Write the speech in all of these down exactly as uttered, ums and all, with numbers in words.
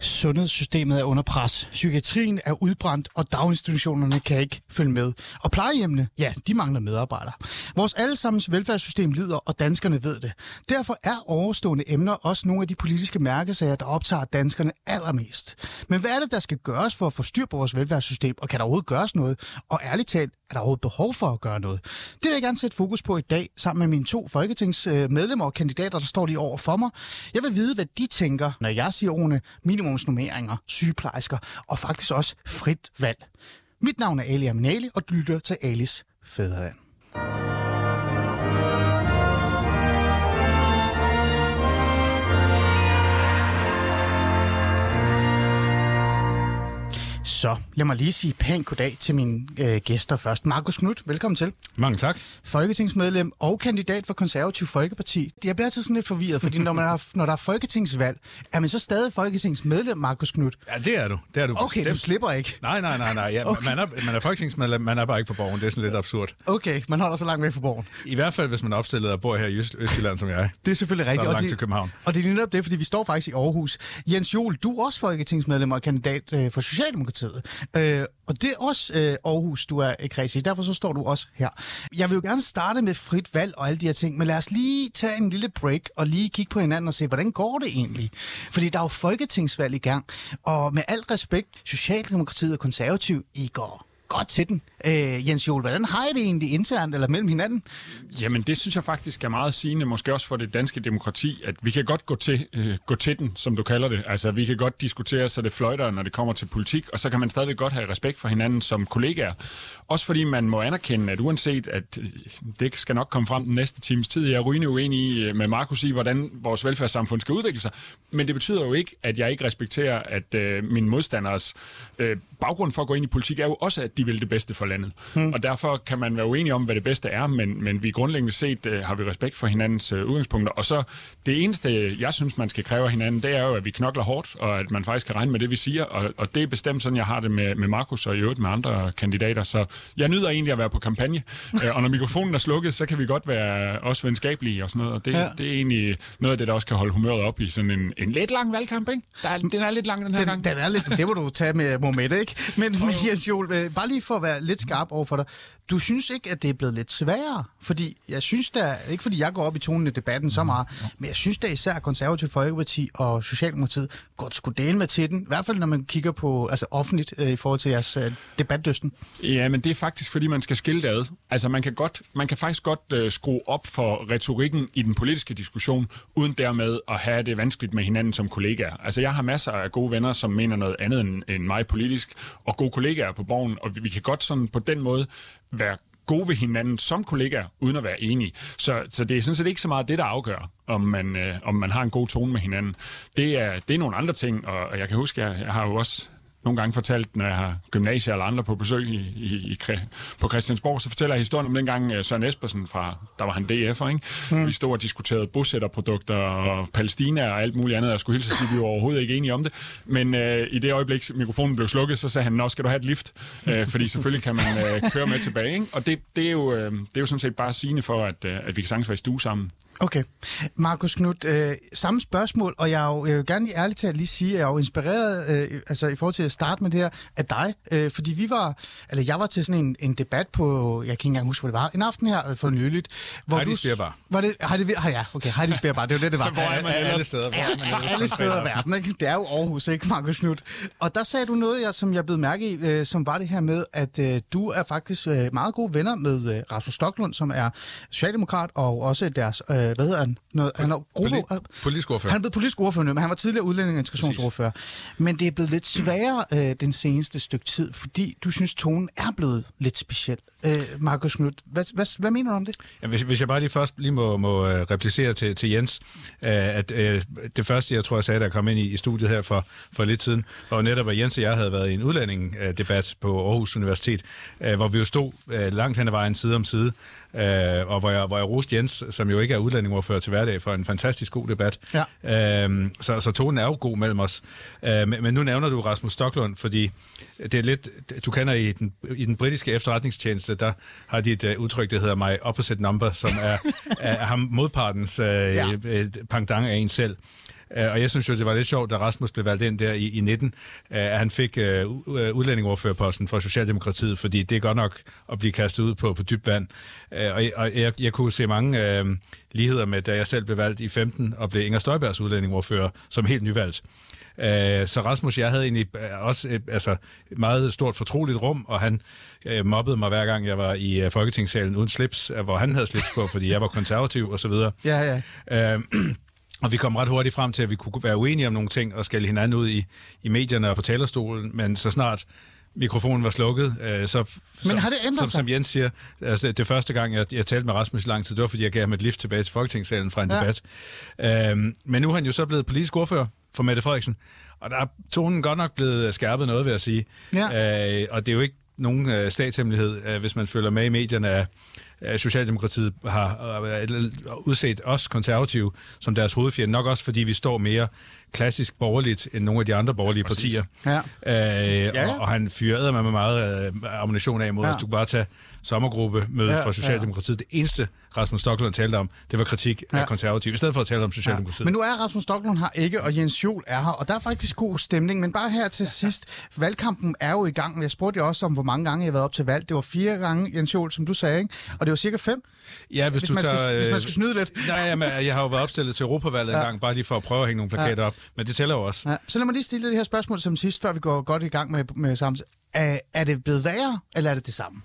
Sundhedssystemet er under pres, psykiatrien er udbrændt, og daginstitutionerne kan ikke følge med. Og plejehjemmene, ja, de mangler medarbejdere. Vores allesammens velfærdssystem lider, og danskerne ved det. Derfor er overstående emner også nogle af de politiske mærkesager, der optager danskerne allermest. Men hvad er det, der skal gøres for at få styr på vores velfærdssystem, og kan der overhovedet gøres noget? Og ærligt talt, er der overhovedet behov for at gøre noget? Det vil jeg gerne sætte fokus på i dag, sammen med mine to folketingsmedlemmer og kandidater, der står lige over for mig. Jeg vil vide, hvad de tænker, når jeg siger ordene minimumsnormeringer, sygeplejersker og faktisk også frit valg. Mit navn er Alie Aminale, og du lytter til Alice Federland. Så lad mig lige sige pænt goddag til mine øh, gæster først. Markus Knuth, velkommen til. Mange tak. Folketingsmedlem og kandidat for Konservativ Folkeparti. Jeg bliver altid sådan lidt forvirret, fordi når, man har, når der er folketingsvalg, er man så stadig folketingsmedlem, Markus Knuth? Ja, det er du. Det er du okay, bestemt. Du slipper ikke. Nej, nej, nej. nej. Ja, okay. man, er, man er folketingsmedlem, man er bare ikke på Borgen. Det er sådan lidt absurd. Okay, man holder så langt væk fra Borgen. I hvert fald, hvis man er opstillet og bor her i Øst- Østjylland som jeg. Det er selvfølgelig rigtigt. Så er langt og det, til København. Og det er netop det, fordi vi står faktisk i Aarhus. Jens Joel, du er også folketingsmedlem og kandidat øh, for Socialdemokratiet. Øh, og det er også øh, Aarhus, du er kreds i. Derfor så står du også her. Jeg vil jo gerne starte med frit valg og alle de her ting, men lad os lige tage en lille break og lige kigge på hinanden og se, hvordan går det egentlig? Fordi der er jo folketingsvalg i gang, og med al respekt, Socialdemokratiet og Konservativ, I går godt til den. Øh, Jens Joel, hvordan har I det egentlig internt eller mellem hinanden? Jamen, det synes jeg faktisk er meget sigende, måske også for det danske demokrati, at vi kan godt gå til, øh, gå til den, som du kalder det. Altså, vi kan godt diskutere, så det fløjter, når det kommer til politik, og så kan man stadigvæk godt have respekt for hinanden som kollegaer. Også fordi man må anerkende, at uanset, at det skal nok komme frem den næste times tid, jeg er rygende uenig med Markus i, hvordan vores velfærdssamfund skal udvikle sig, men det betyder jo ikke, at jeg ikke respekterer, at øh, mine modstanders øh, baggrund for at gå ind i politik er jo også, at de vil det bedste for landet. Hmm. Og derfor kan man være uenig om, hvad det bedste er, men, men vi grundlæggende set øh, har vi respekt for hinandens øh, udgangspunkter. Og så det eneste, jeg synes, man skal kræve af hinanden, det er jo, at vi knokler hårdt, og at man faktisk kan regne med det, vi siger. Og, og det er bestemt sådan, jeg har det med, med Markus og i øvrigt med andre kandidater. Så jeg nyder egentlig at være på kampagne. øh, og når mikrofonen er slukket, så kan vi godt være også venskabelige og sådan noget. Og det, ja. det er egentlig noget af det, der også kan holde humøret op i sådan en, en lidt lang valgkamp, ikke? Der er, den er lidt lang den her den, gang. Den er lidt, det må du tage med Mohammed, ikke? Men Jens Joel, øh, bare lige for at være lidt skarp over for dig. Du synes ikke, at det er blevet lidt sværere? Fordi jeg synes da, ikke fordi jeg går op i tonen i debatten så meget, men jeg synes da især, at Konservativ Folkeparti og Socialdemokratiet godt skulle dele med til den. I hvert fald, når man kigger på, altså offentligt, øh, i forhold til jeres øh, debatdysten. Ja, men det er faktisk, fordi man skal skille det ad. Altså, man kan, godt, man kan faktisk godt øh, skrue op for retorikken i den politiske diskussion, uden dermed at have det vanskeligt med hinanden som kollegaer. Altså, jeg har masser af gode venner, som mener noget andet end, end mig politisk, og gode kollegaer på Borgen, og vi, vi kan godt sådan på den måde være gode ved hinanden som kollegaer, uden at være enige. Så, så det er sådan set ikke så meget det, der afgør, om man, øh, om man har en god tone med hinanden. Det er, det er nogle andre ting, og jeg kan huske, jeg, jeg har jo også nogle gange fortalt, når jeg har gymnasier eller andre på besøg i, i, i, på Christiansborg, så fortæller jeg historien om dengang uh, Søren Espersen fra, der var han D F'er, ikke? Mm. Vi stod og diskuterede bosætterprodukter og Palæstina og alt muligt andet, og jeg skulle hilse at sige, vi var overhovedet ikke enige om det. Men uh, i det øjeblik, mikrofonen blev slukket, så sagde han, nå, skal du have et lift? Uh, fordi selvfølgelig kan man uh, køre med tilbage, ikke? Og det, det, er jo, uh, det er jo sådan set bare sigende for, at, uh, at vi kan sagtens være i stue sammen. Okay. Markus Knuth, øh, samme spørgsmål, og jeg, er jo, jeg vil gerne ærligt til at lige sige, at jeg er jo inspireret øh, altså i forhold til at starte med det her af dig, øh, fordi vi var, eller jeg var til sådan en, en debat på, jeg kan ikke engang huske, hvor det var, en aften her for nyligt. Heidi Spierbar. Var det, Heidi, ja, okay, Heidi Spierbar, det var det, det var. Hvor er man alle steder? Ja, alle steder af verden, ikke? Det er jo Aarhus, ikke, Markus Knuth? Og der sagde du noget, jeg, som jeg blev mærke i, øh, som var det her med, at øh, du er faktisk øh, meget gode venner med øh, Rasmus Stoklund, som er socialdemokrat, og også deres øh, hvad hedder han? Noget, Poli- han er gruppe... Politisk ordfører. Han er blevet politisk ordfører nu, men han var tidligere udlænding- og integrationsordfører. Men det er blevet lidt sværere øh, den seneste stykke tid, fordi du synes, tonen er blevet lidt speciel. Øh, Markus Knuth, hvad, hvad, hvad mener du om det? Ja, hvis, hvis jeg bare lige først lige må, må replicere til, til Jens, øh, at øh, det første, jeg tror, jeg sagde, da jeg kom ind i, i studiet her for, for lidt siden, var jo netop, at Jens og jeg havde været i en udlændingedebat på Aarhus Universitet, øh, hvor vi jo stod øh, langt hen ad vejen side om side, øh, og hvor jeg, hvor jeg roste Jens, som jo ikke er udlændingeordfører til hverdag, for en fantastisk god debat. Ja. Øh, så, så tonen er jo god mellem os. Øh, men, men nu nævner du Rasmus Stoklund, fordi det er lidt, du kender i den, i den britiske efterretningstjeneste, der har de et uh, udtryk, der hedder my opposite number, som er, er, er ham modpartens uh, ja. pendant af en selv. Og jeg synes jo, det var lidt sjovt, da Rasmus blev valgt ind der i, i nitten, at han fik øh, udlændingeordførerposten fra Socialdemokratiet, fordi det er godt nok at blive kastet ud på, på dybt vand. Og, og jeg, jeg kunne se mange øh, ligheder med, da jeg selv blev valgt i femten og blev Inger Støjbergs udlændingeordfører som helt nyvalgt. Øh, så Rasmus, jeg havde egentlig også et altså, meget stort fortroligt rum, og han øh, mobbede mig hver gang, jeg var i øh, Folketingssalen uden slips, hvor han havde slips på, fordi jeg var konservativ og så videre. Ja, ja. Øh, Og vi kom ret hurtigt frem til, at vi kunne være uenige om nogle ting og skælde hinanden ud i, i medierne og på talerstolen, men så snart mikrofonen var slukket, øh, så, men har det ændret som, sig? Som Jens siger, altså det første gang, jeg, jeg talte med Rasmus i lang tid, det var, fordi jeg gav ham et lift tilbage til Folketingssalen fra en ja. debat. Øh, men nu er han jo så blevet politisk ordfører for Mette Frederiksen, og der er tonen godt nok blevet skærpet noget, vil jeg sige. Ja. Øh, og det er jo ikke nogen øh, statshemmelighed, øh, hvis man følger med i medierne af, Socialdemokratiet har udset os konservative som deres hovedfjende, nok også fordi vi står mere klassisk borgerligt end nogle af de andre borgerlige ja, partier. Ja. Øh, ja, ja. Og, og han fyrede mig med meget øh, ammunition af imod, ja. Hvis du bare tage sommergruppemødet ja, fra Socialdemokratiet. Ja. Det eneste Rasmus Stoklund talte om, det var kritik ja. af konservative, i stedet for at tale om Socialdemokratiet. Ja. Men nu er Rasmus Stoklund her ikke, og Jens Joel er her, og der er faktisk god stemning, men bare her til ja. sidst. Valgkampen er jo i gang. Jeg spurgte jo også om, hvor mange gange jeg har været op til valg. Det var fire gange, Jens Joel, som du sagde, ikke? Og det var cirka fem, ja, hvis, hvis, du man tager, skal, hvis man skal snyde lidt. Nej, jamen, jeg har jo været opstillet til Europavalget ja. en gang, bare lige for at prøve at hænge nogle plakater ja. op, men det tæller jo også. Ja. Så lad mig lige stille det her spørgsmål som sidst, før vi går godt i gang med, med samtalen. Er, er det blevet værre, eller er det det samme?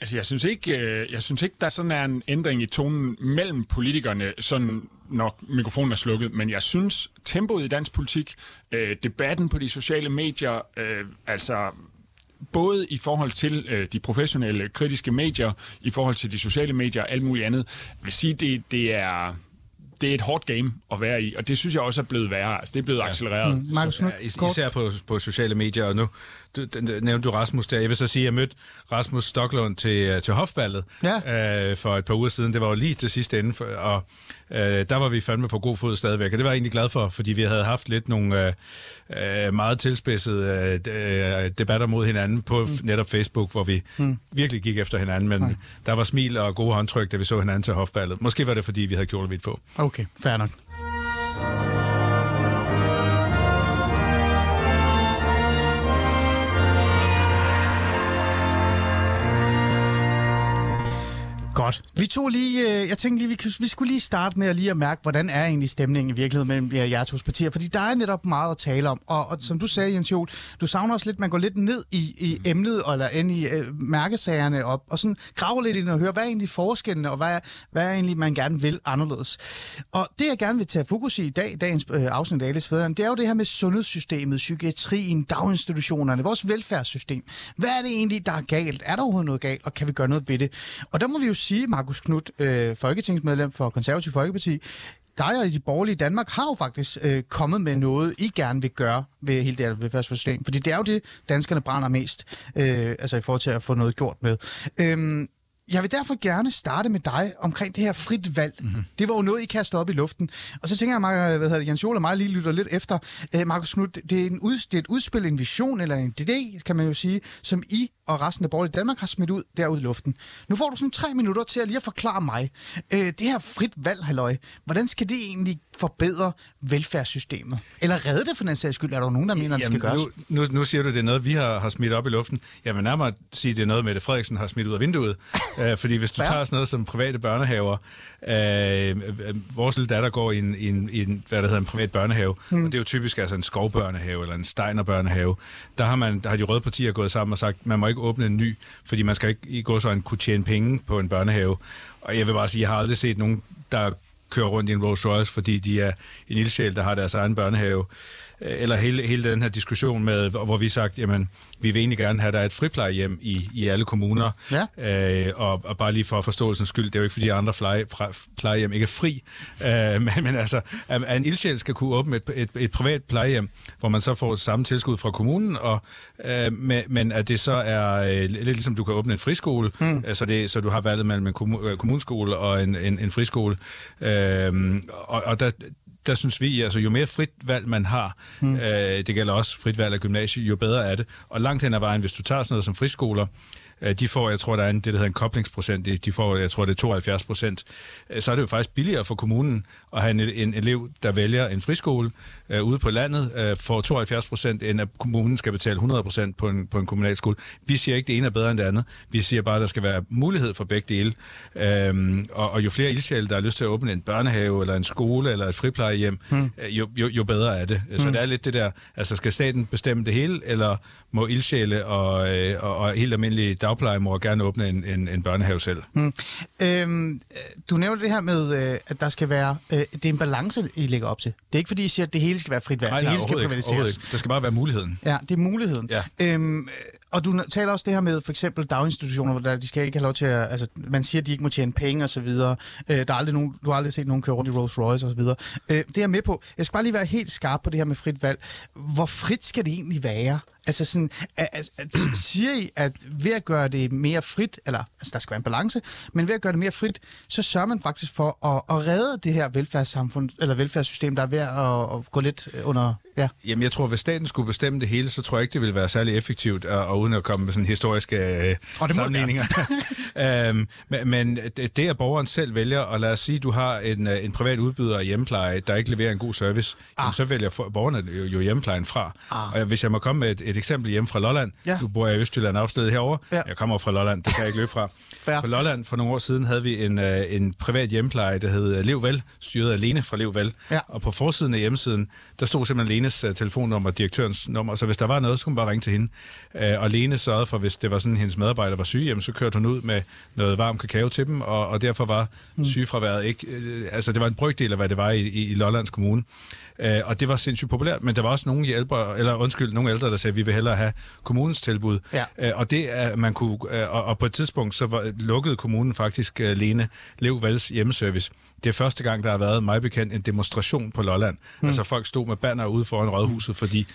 Altså, jeg synes ikke, jeg synes ikke, der sådan er en ændring i tonen mellem politikerne, sådan når mikrofonen er slukket, men jeg synes, tempoet i dansk politik, debatten på de sociale medier, altså både i forhold til øh, de professionelle kritiske medier, i forhold til de sociale medier og alt muligt andet, vil sige, det, det er... Det er et hårdt game at være i, og det synes jeg også er blevet værre. Altså, det er blevet ja. accelereret. Mm. Markus Knuth, ja, især på, på sociale medier, og nu du, nævnte du Rasmus der. Jeg vil så sige, at jeg mødte Rasmus Stoklund til, til hofballet ja. øh, for et par uger siden. Det var jo lige til sidste ende, og øh, der var vi fandme på god fod stadigvæk, og det var jeg egentlig glad for, fordi vi havde haft lidt nogle øh, meget tilspidsede øh, debatter mod hinanden på mm. netop Facebook, hvor vi mm. virkelig gik efter hinanden, men okay. der var smil og gode håndtryk, da vi så hinanden til hofballet. Måske var det, fordi vi havde kjolehvidt på. Okay. Okay, fair nok. Godt. Vi tog lige, jeg tænkte lige, vi skulle lige starte med at lige at mærke, hvordan er egentlig stemningen i virkeligheden mellem jer tos partier, fordi der er netop meget at tale om, og, og som du sagde, Jens Joel, du savner også lidt, man går lidt ned i, i emnet, eller ind i øh, mærkesagerne, op, og sådan graver lidt ind og hører, hvad er egentlig forskellene, og hvad er, hvad er egentlig, man gerne vil anderledes. Og det, jeg gerne vil tage fokus i i dag, dagens øh, afsnit af Alice Federland, det er jo det her med sundhedssystemet, psykiatrien, daginstitutionerne, vores velfærdssystem. Hvad er det egentlig, der er galt? Er der overhovedet noget galt, og kan vi gøre noget ved det? Og der må vi jo sige, Markus Knuth, øh, folketingsmedlem for Konservativ Folkeparti, dig og de borgerlige i Danmark har jo faktisk øh, kommet med noget, I gerne vil gøre ved hele det her velfærdssystem. Fordi det er jo det, danskerne brænder mest, øh, altså i forhold til at få noget gjort med. Øhm, jeg vil derfor gerne starte med dig omkring det her frit valg. Mm-hmm. Det var jo noget, I kastede op i luften. Og så tænker jeg, hvad hedder det, Jens Joel og mig lige lytter lidt efter. Øh, Markus Knuth, det er, en ud, det er et udspil, en vision eller en idé, kan man jo sige, som I og resten af borgerne i Danmark har smidt ud derude i luften. Nu får du sådan tre minutter til at lige at forklare mig. Øh, det her frit valg, halløj, hvordan skal det egentlig forbedre velfærdssystemet? Eller redde det for den sags skyld? Er der nogen, der mener, at det skal gøres? Nu, nu, nu siger du, det er noget, vi har, har smidt op i luften. Jeg vil nærmere sige, det er noget, Mette Frederiksen har smidt ud af vinduet. Æh, fordi hvis du tager sådan noget som private børnehaver, øh, vores lille datter går i en, i en, i en, hvad der hedder, en privat børnehave, hmm. og det er jo typisk altså en skovbørnehave eller en steinerbørnehave. Der har, man, der har de røde partier gået sammen og sagt, man må ikke åbne en ny, fordi man skal ikke i går sådan kunne tjene penge på en børnehave. Og jeg vil bare sige, jeg har aldrig set nogen, der kører rundt i en Rolls Royce, fordi de er en ildsjæl, der har deres egen børnehave. eller hele, hele den her diskussion med, hvor vi sagt, jamen, vi vil egentlig gerne have, der er et friplejehjem i, i alle kommuner. Ja. Øh, og, og bare lige for forståelsens skyld, det er jo ikke, fordi andre pleje, plejehjem ikke er fri, øh, men, men altså, at en ildsjæl skal kunne åbne et, et, et privat plejehjem, hvor man så får samme tilskud fra kommunen, og, øh, med, men at det så er øh, lidt ligesom, du kan åbne en friskole, mm. så, det, så du har valget mellem en kommun, kommunskole og en, en, en friskole. Øh, og, og der... Der synes vi, altså jo mere frit valg man har, mm. øh, det gælder også frit valg af gymnasiet, jo bedre er det. Og langt hen ad vejen, hvis du tager sådan noget som friskoler, øh, de får, jeg tror, der er en, det, der hedder en koblingsprocent, de får, jeg tror, det er tooghalvfjerds procent, øh, så er det jo faktisk billigere for kommunen at have en, en elev, der vælger en friskole øh, ude på landet, øh, får tooghalvfjerds procent, end at kommunen skal betale hundrede procent på en, på en kommunal skole. Vi siger ikke, det ene er bedre end det andet. Vi siger bare, at der skal være mulighed for begge dele. Øh, og, og jo flere ildsjæle, der har lyst til at åbne en børnehave, eller en skole, eller et friplejehjem, hjem, hmm. jo, jo, jo bedre er det. Så hmm. det er lidt det der, altså skal staten bestemme det hele, eller må ildsjæle og, øh, og, og helt almindelige dagplejemor gerne åbne en, en, en børnehave selv? Hmm. Øhm, du nævnte det her med, at der skal være, øh, det er en balance, I lægger op til. Det er ikke fordi, I siger, at det hele skal være frit valg. Nej, det hele skal privatiseres. Der skal bare være muligheden. Ja, det er muligheden. Ja. Øhm, og du taler også det her med for eksempel daginstitutioner, hvor der, de skal ikke have lov til at, altså man siger, at de ikke må tjene penge og så videre. Øh, der er aldrig nogen, du har aldrig set nogen køre rundt i Rolls Royce og så videre. Det er med på. Jeg skal bare lige være helt skarp på det her med frit valg. Hvor frit skal det egentlig være? Altså sådan, at, at, at, siger I, at ved at gøre det mere frit, eller altså der skal være en balance, men ved at gøre det mere frit, så sørger man faktisk for at, at redde det her velfærdssamfund, eller velfærdssystem, der er ved at, at gå lidt under... Ja. Jamen jeg tror, hvis staten skulle bestemme det hele, så tror jeg ikke, det ville være særlig effektivt, og, og uden at komme med sådan historiske øh, sammenligninger. øhm, men, men det at borgeren selv vælger, og lad os sige, du har en, en privat udbyder af hjemmepleje, der ikke leverer en god service, ah. jamen, så vælger for, borgerne jo, jo hjemmeplejen fra. Ah. Og hvis jeg må komme med et, et eksempel hjemme fra Lolland, ja. Du bor i Østjylland afstedet herovre, ja. Jeg kommer fra Lolland, det kan jeg ikke løbe fra. Fair. På Lolland for nogle år siden havde vi en, en privat hjemmepleje, der hed Lev Vel, styret af Lene fra Lev Vel. Ja. Og på forsiden af hjemmesiden, der stod simpelthen Lenes uh, telefonnummer, direktørens nummer, så hvis der var noget, så kunne man bare ringe til hende. Uh, og Lene sørgede for, hvis det var sådan, hendes medarbejder var syge, jamen, så kørte hun ud med noget varm kakao til dem, og, og derfor var mm. sygefraværet ikke... Uh, altså, det var en brygdel af, hvad det var i, i, i Lollands Kommune. Uh, og det var sindssygt populært, men der var også nogle ældre, eller undskyld, nogle ældre, der sagde, at vi vil hellere have kommunens tilbud. Ja. Uh, og det, uh, man kunne... Uh, og, og på et tidspunkt, så var, lukkede kommunen faktisk uh, Lene Lev Vels hjemmeservice. Det er første gang, der har været, mig bekendt, en demonstration på Lolland. Mm. Altså, folk stod med banner ude foran rådhuset, fordi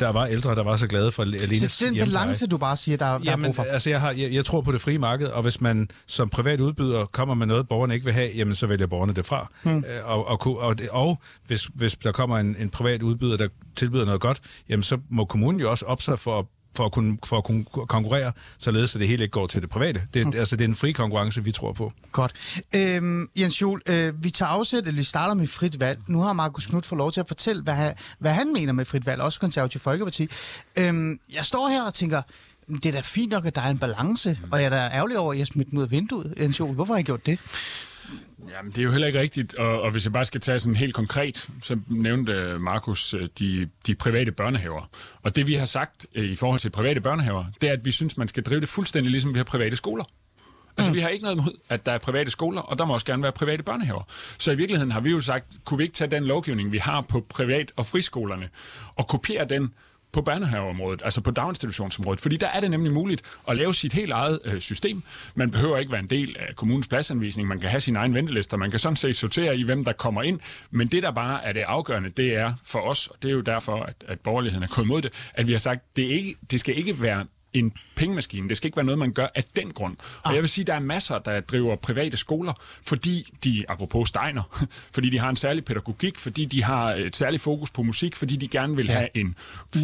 der var ældre, der var så glade for Lenes hjemmepleje. Så det er den balance, du bare siger, der, der jamen, er brug for? Altså, jeg, har, jeg, jeg tror på det frie marked, og hvis man som privat udbyder kommer med noget, borgerne ikke vil have, jamen, så vælger borgerne det fra. Mm. Og, og, og, og, og hvis, hvis der kommer en, en privat udbyder, der tilbyder noget godt, jamen, så må kommunen jo også op sig for at for at kunne, for at kunne konkurrere, således at det hele ikke går til det private. Det, okay. Altså, det er en fri konkurrence, vi tror på. Godt. Øhm, Jens Joel, øh, vi tager afsæt, eller vi starter med frit valg. Nu har Markus Knuth fået lov til at fortælle, hvad han, hvad han mener med frit valg, også Konservativ Folkeparti. Øhm, jeg står her og tænker, det er da fint nok, at der er en balance, mm. og jeg er da ærgerlig over, at jeg smidt den ud af vinduet. Jens Joel, hvorfor har I gjort det? Jamen, det er jo heller ikke rigtigt, og, og hvis jeg bare skal tage sådan helt konkret, så nævnte Markus de, de private børnehaver. Og det vi har sagt i forhold til private børnehaver, det er, at vi synes, man skal drive det fuldstændig ligesom vi har private skoler. Altså, vi har ikke noget imod, at der er private skoler, og der må også gerne være private børnehaver. Så i virkeligheden har vi jo sagt, kunne vi ikke tage den lovgivning, vi har på privat- og friskolerne, og kopiere den på børnehaveområdet, altså på daginstitutionsområdet, fordi der er det nemlig muligt at lave sit helt eget øh, system. Man behøver ikke være en del af kommunens pladsanvisning, man kan have sin egen ventelister, man kan sådan set sortere i, hvem der kommer ind, men det der bare er det afgørende, det er for os, og det er jo derfor, at, at borgerligheden er gået imod det, at vi har sagt, det, ikke, det skal ikke være en pengemaskine. Det skal ikke være noget, man gør af den grund. Og ah. jeg vil sige, at der er masser, der driver private skoler, fordi de, apropos Steiner, fordi de har en særlig pædagogik, fordi de har et særligt fokus på musik, fordi de gerne vil ja. have en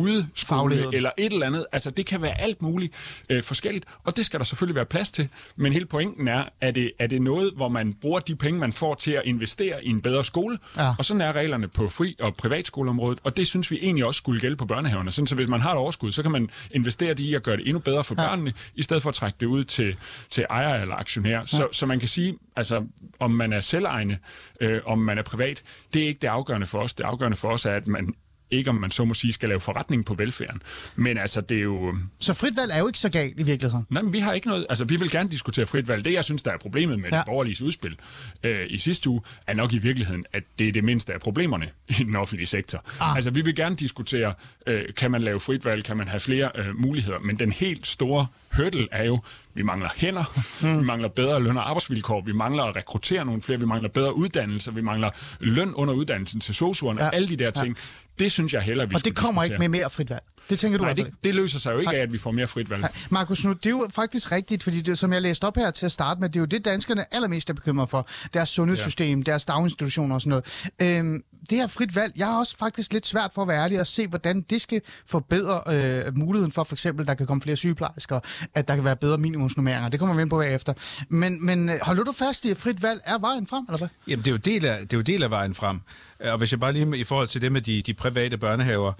udeskole eller et eller andet. Altså, det kan være alt muligt øh, forskelligt, og det skal der selvfølgelig være plads til. Men hele pointen er, at det, er det noget, hvor man bruger de penge, man får til at investere i en bedre skole, ja. Og sådan er reglerne på fri- og privatskoleområdet, og det synes vi egentlig også skulle gælde på børnehaverne. Sådan, så hvis man har et overskud, så kan man investere det i at gøre det endnu bedre for børnene, ja. I stedet for at trække det ud til, til ejer eller aktionær. Så, ja. Så man kan sige, altså, om man er selvejende, øh, om man er privat, det er ikke det afgørende for os. Det afgørende for os er, at man Ikke om man så må sige, skal lave forretning på velfærden. Men altså, det er jo... Så fritvalg er jo ikke så galt i virkeligheden? Nej, men vi har ikke noget... Altså, vi vil gerne diskutere fritvalg. Det, jeg synes, der er problemet med ja. det borgerlige udspil øh, i sidste uge, er nok i virkeligheden, at det er det mindste af problemerne i den offentlige sektor. Ah. Altså, vi vil gerne diskutere, øh, kan man lave fritvalg, kan man have flere øh, muligheder, men den helt store hurdle er jo, vi mangler hænder, mm. vi mangler bedre løn- og arbejdsvilkår, vi mangler at rekruttere nogle flere, vi mangler bedre uddannelser, vi mangler løn under uddannelsen til sosuerne, ja. alle de der ting. Ja. Det synes jeg heller, vi og det kommer diskutere. Ikke med mere fritvalg? Det tænker du? Nej, det, det løser sig jo ikke Nej. af, at vi får mere fritvalg. Markus Knuth, det er jo faktisk rigtigt, fordi det, som jeg læste op her til at starte med, det er jo det, danskerne allermest er bekymret for. Deres sundhedssystem, ja. deres daginstitutioner og sådan noget. Øhm, det her fritvalg, jeg har også faktisk lidt svært for at være ærlig og se, hvordan det skal forbedre øh, muligheden for, for eksempel, der kan komme flere sygeplejersker, at der kan være bedre minimumsnummeringer. Det kommer vi ind på bagefter. Men, men holder du fast i, at fritvalg er vejen frem, eller hvad? Jamen, det er jo del af, det er jo del af vejen frem. Og hvis jeg bare lige i forhold til det med de, de private børnehaver,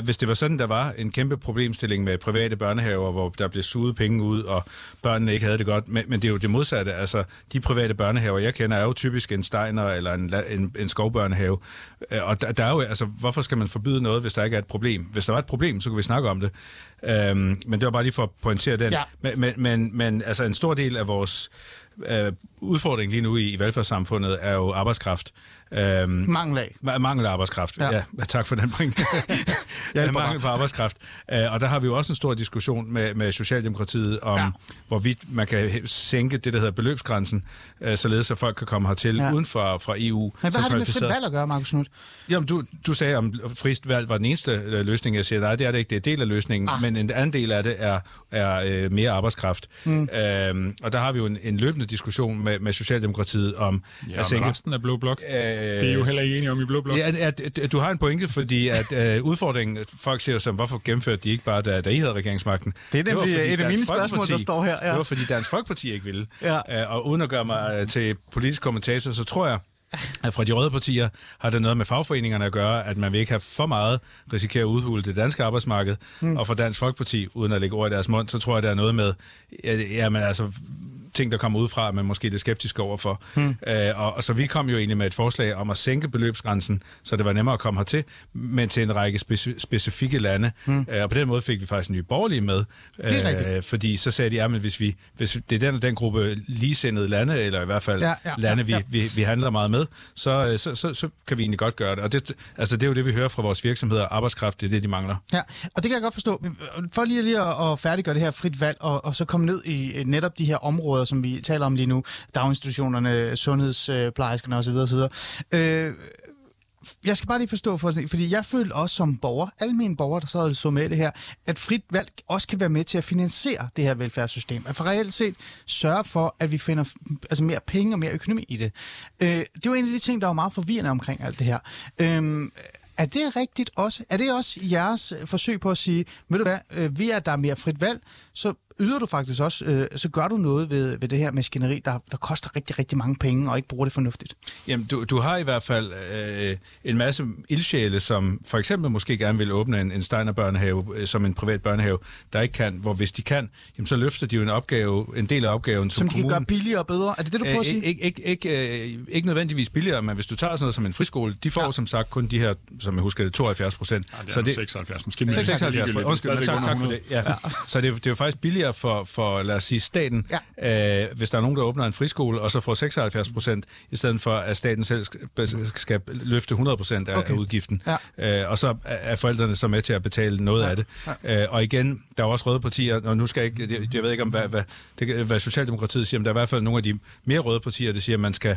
hvis det var sådan, der var en kæmpe problemstilling med private børnehaver, hvor der blev suget penge ud, og børnene ikke havde det godt, men, men det er jo det modsatte. Altså, de private børnehaver, jeg kender, er jo typisk en Steiner eller en, en, en skovbørnehave. Og der, der er jo, altså, hvorfor skal man forbyde noget, hvis der ikke er et problem? Hvis der var et problem, så kunne vi snakke om det. Øhm, men det var bare lige for at pointere den. Ja. Men, men, men, men altså, en stor del af vores Uh, udfordringen lige nu i, i velfærdssamfundet er jo arbejdskraft. Uh, mangel af. Mangel af arbejdskraft, ja. ja. Tak for den point. Mangel på arbejdskraft. Uh, og der har vi jo også en stor diskussion med, med Socialdemokratiet om, ja. hvorvidt man kan sænke det, der hedder beløbsgrænsen, uh, således at folk kan komme hertil ja. uden for, fra E U. Men hvad har det med frit valg at gøre, Markus Knuth? Jamen, du, du sagde, om frit valg var den eneste løsning. Jeg siger, nej, det er det ikke. Det er del af løsningen, ah. men en anden del af det er, er uh, mere arbejdskraft. Mm. Uh, og der har vi jo en, en løbende diskussion med, med Socialdemokratiet om... Ja, altså, men resten af Blå Blok. Øh, det er jo heller ikke enige om i Blå Blok. Ja, at, at, du har en pointe, fordi at, øh, udfordringen... Folk siger jo som, hvorfor gennemførte de ikke bare, da, da I havde regeringsmagten? Det er nemlig det var, et af mine spørgsmål, der står her. Ja. Det var, fordi Dansk Folkeparti ikke ville. Ja. Øh, og uden at gøre mig øh, til politisk kommentator, så tror jeg, at fra de røde partier har det noget med fagforeningerne at gøre, at man vil ikke have for meget risikere at udhule det danske arbejdsmarked. Mm. Og fra Dansk Folkeparti, uden at lægge ord i deres mund, så tror jeg, der er noget med... Øh, jamen, altså, ting, der kommer udefra, men måske det skeptiske overfor. Hmm. Øh, og, og så vi kom jo egentlig med et forslag om at sænke beløbsgrænsen, så det var nemmere at komme hertil, men til en række speci- specifikke lande. Hmm. Øh, og på den måde fik vi faktisk Nye Borgerlige med. Øh, fordi så sagde de, ja, men hvis, vi, hvis det er den, den gruppe ligesindede lande, eller i hvert fald ja, ja, lande, ja, ja. Vi, vi, vi handler meget med, så, så, så, så kan vi egentlig godt gøre det. Og det, altså, det er jo det, vi hører fra vores virksomheder. Arbejdskraft, det er det, de mangler. Ja, og det kan jeg godt forstå. For lige, lige at, at færdiggøre det her frit valg, og, og så komme ned i netop de her områder, som vi taler om lige nu, daginstitutionerne, sundhedsplejerskerne osv. osv. Øh, jeg skal bare lige forstå, for, fordi jeg følte også som borger, alle mine borgere, der så, så med det her, at frit valg også kan være med til at finansiere det her velfærdssystem. At for reelt set sørge for, at vi finder altså, mere penge og mere økonomi i det. Øh, det er jo en af de ting, der er meget forvirrende omkring alt det her. Øh, Er det rigtigt også? Er det også jeres forsøg på at sige, ved du hvad, ved at der er mere frit valg, så yder du faktisk også, så gør du noget ved, ved det her maskineri, der, der koster rigtig, rigtig mange penge, og ikke bruger det fornuftigt? Jamen, du, du har i hvert fald øh, en masse ildsjæle, som for eksempel måske gerne vil åbne en, en Steiner-børnehave, øh, som en privat børnehave, der ikke kan, hvor hvis de kan, jamen, så løfter de jo en opgave, en del af opgaven, som, som de kommunen, kan gøre billigere og bedre? Er det det, du prøver at sige? Ikke, ikke, ikke, øh, ikke nødvendigvis billigere, men hvis du tager sådan noget som en friskole, de får ja. som sagt kun de her, som jeg husker det, tooghalvfjerds procent. Ja, det er så det, seksoghalvfjerds måske. Men seksoghalvfjerds, men undskyld, men tak, tak for det. Ja. Ja. Så det, det er jo faktisk billigere For, for, lad os sige, staten, ja. øh, hvis der er nogen, der åbner en friskole, og så får seksoghalvfjerds procent, i stedet for, at staten selv skal løfte hundrede procent af, okay. af udgiften. Ja. Øh, og så er forældrene så med til at betale noget ja. af det. Ja. Øh, og igen, der er også røde partier, og nu skal jeg ikke, jeg, jeg ved ikke, om, hvad, hvad, det, hvad Socialdemokratiet siger, men der er i hvert fald nogle af de mere røde partier, der siger, at man skal,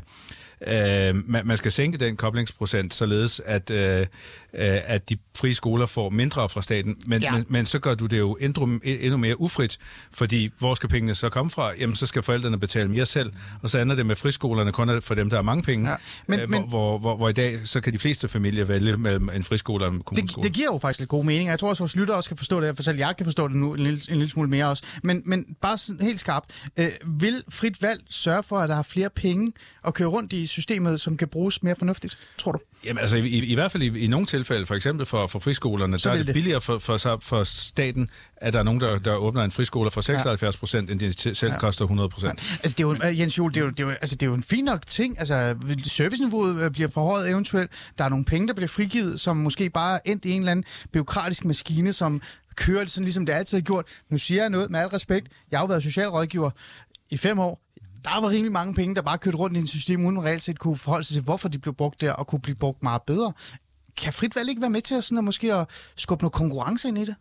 øh, man, man skal sænke den koblingsprocent, således at, øh, at de frie skoler får mindre fra staten, men, ja. men, men så gør du det jo endnu, endnu mere ufrit, fordi hvor skal pengene så komme fra? Jamen, så skal forældrene betale mere selv, og så ender det med friskolerne kun for dem, der har mange penge, ja, men, øh, hvor, men, hvor, hvor, hvor i dag, så kan de fleste familier vælge mellem en friskole og en kommuneskole. Det, det giver jo faktisk lidt god mening, og jeg tror også, at vores lytter også kan forstå det, for selv jeg kan forstå det nu en lille, en lille smule mere også, men, men bare helt skarpt, øh, vil frit valg sørge for, at der har flere penge at køre rundt i, systemet, som kan bruges mere fornuftigt, tror du? Jamen altså i, i, i hvert fald i, i nogle tilfælde, for eksempel for, for friskolerne, så, så er det, det billigere for, for, for staten, at der er nogen, der, der åbner en friskole for seksoghalvfjerds procent, ja. end de t- selv ja. koster hundrede procent. Altså det er jo, Jens Joel, det er jo, det er jo, altså, det er jo en fin nok ting, altså serviceniveauet bliver forhøjet eventuelt, der er nogle penge, der bliver frigivet, som måske bare endt i en eller anden bureaukratisk maskine, som kører sådan ligesom det altid har gjort. Nu siger jeg noget med al respekt, jeg har jo været socialrådgiver i fem år, der var rimelig mange penge, der bare kørte rundt i en system, uden reelt set kunne forholde sig til, hvorfor de blev brugt der, og kunne blive brugt meget bedre. Kan frit valg ikke være med til at, sådan at, måske at skubbe noget konkurrence ind i det?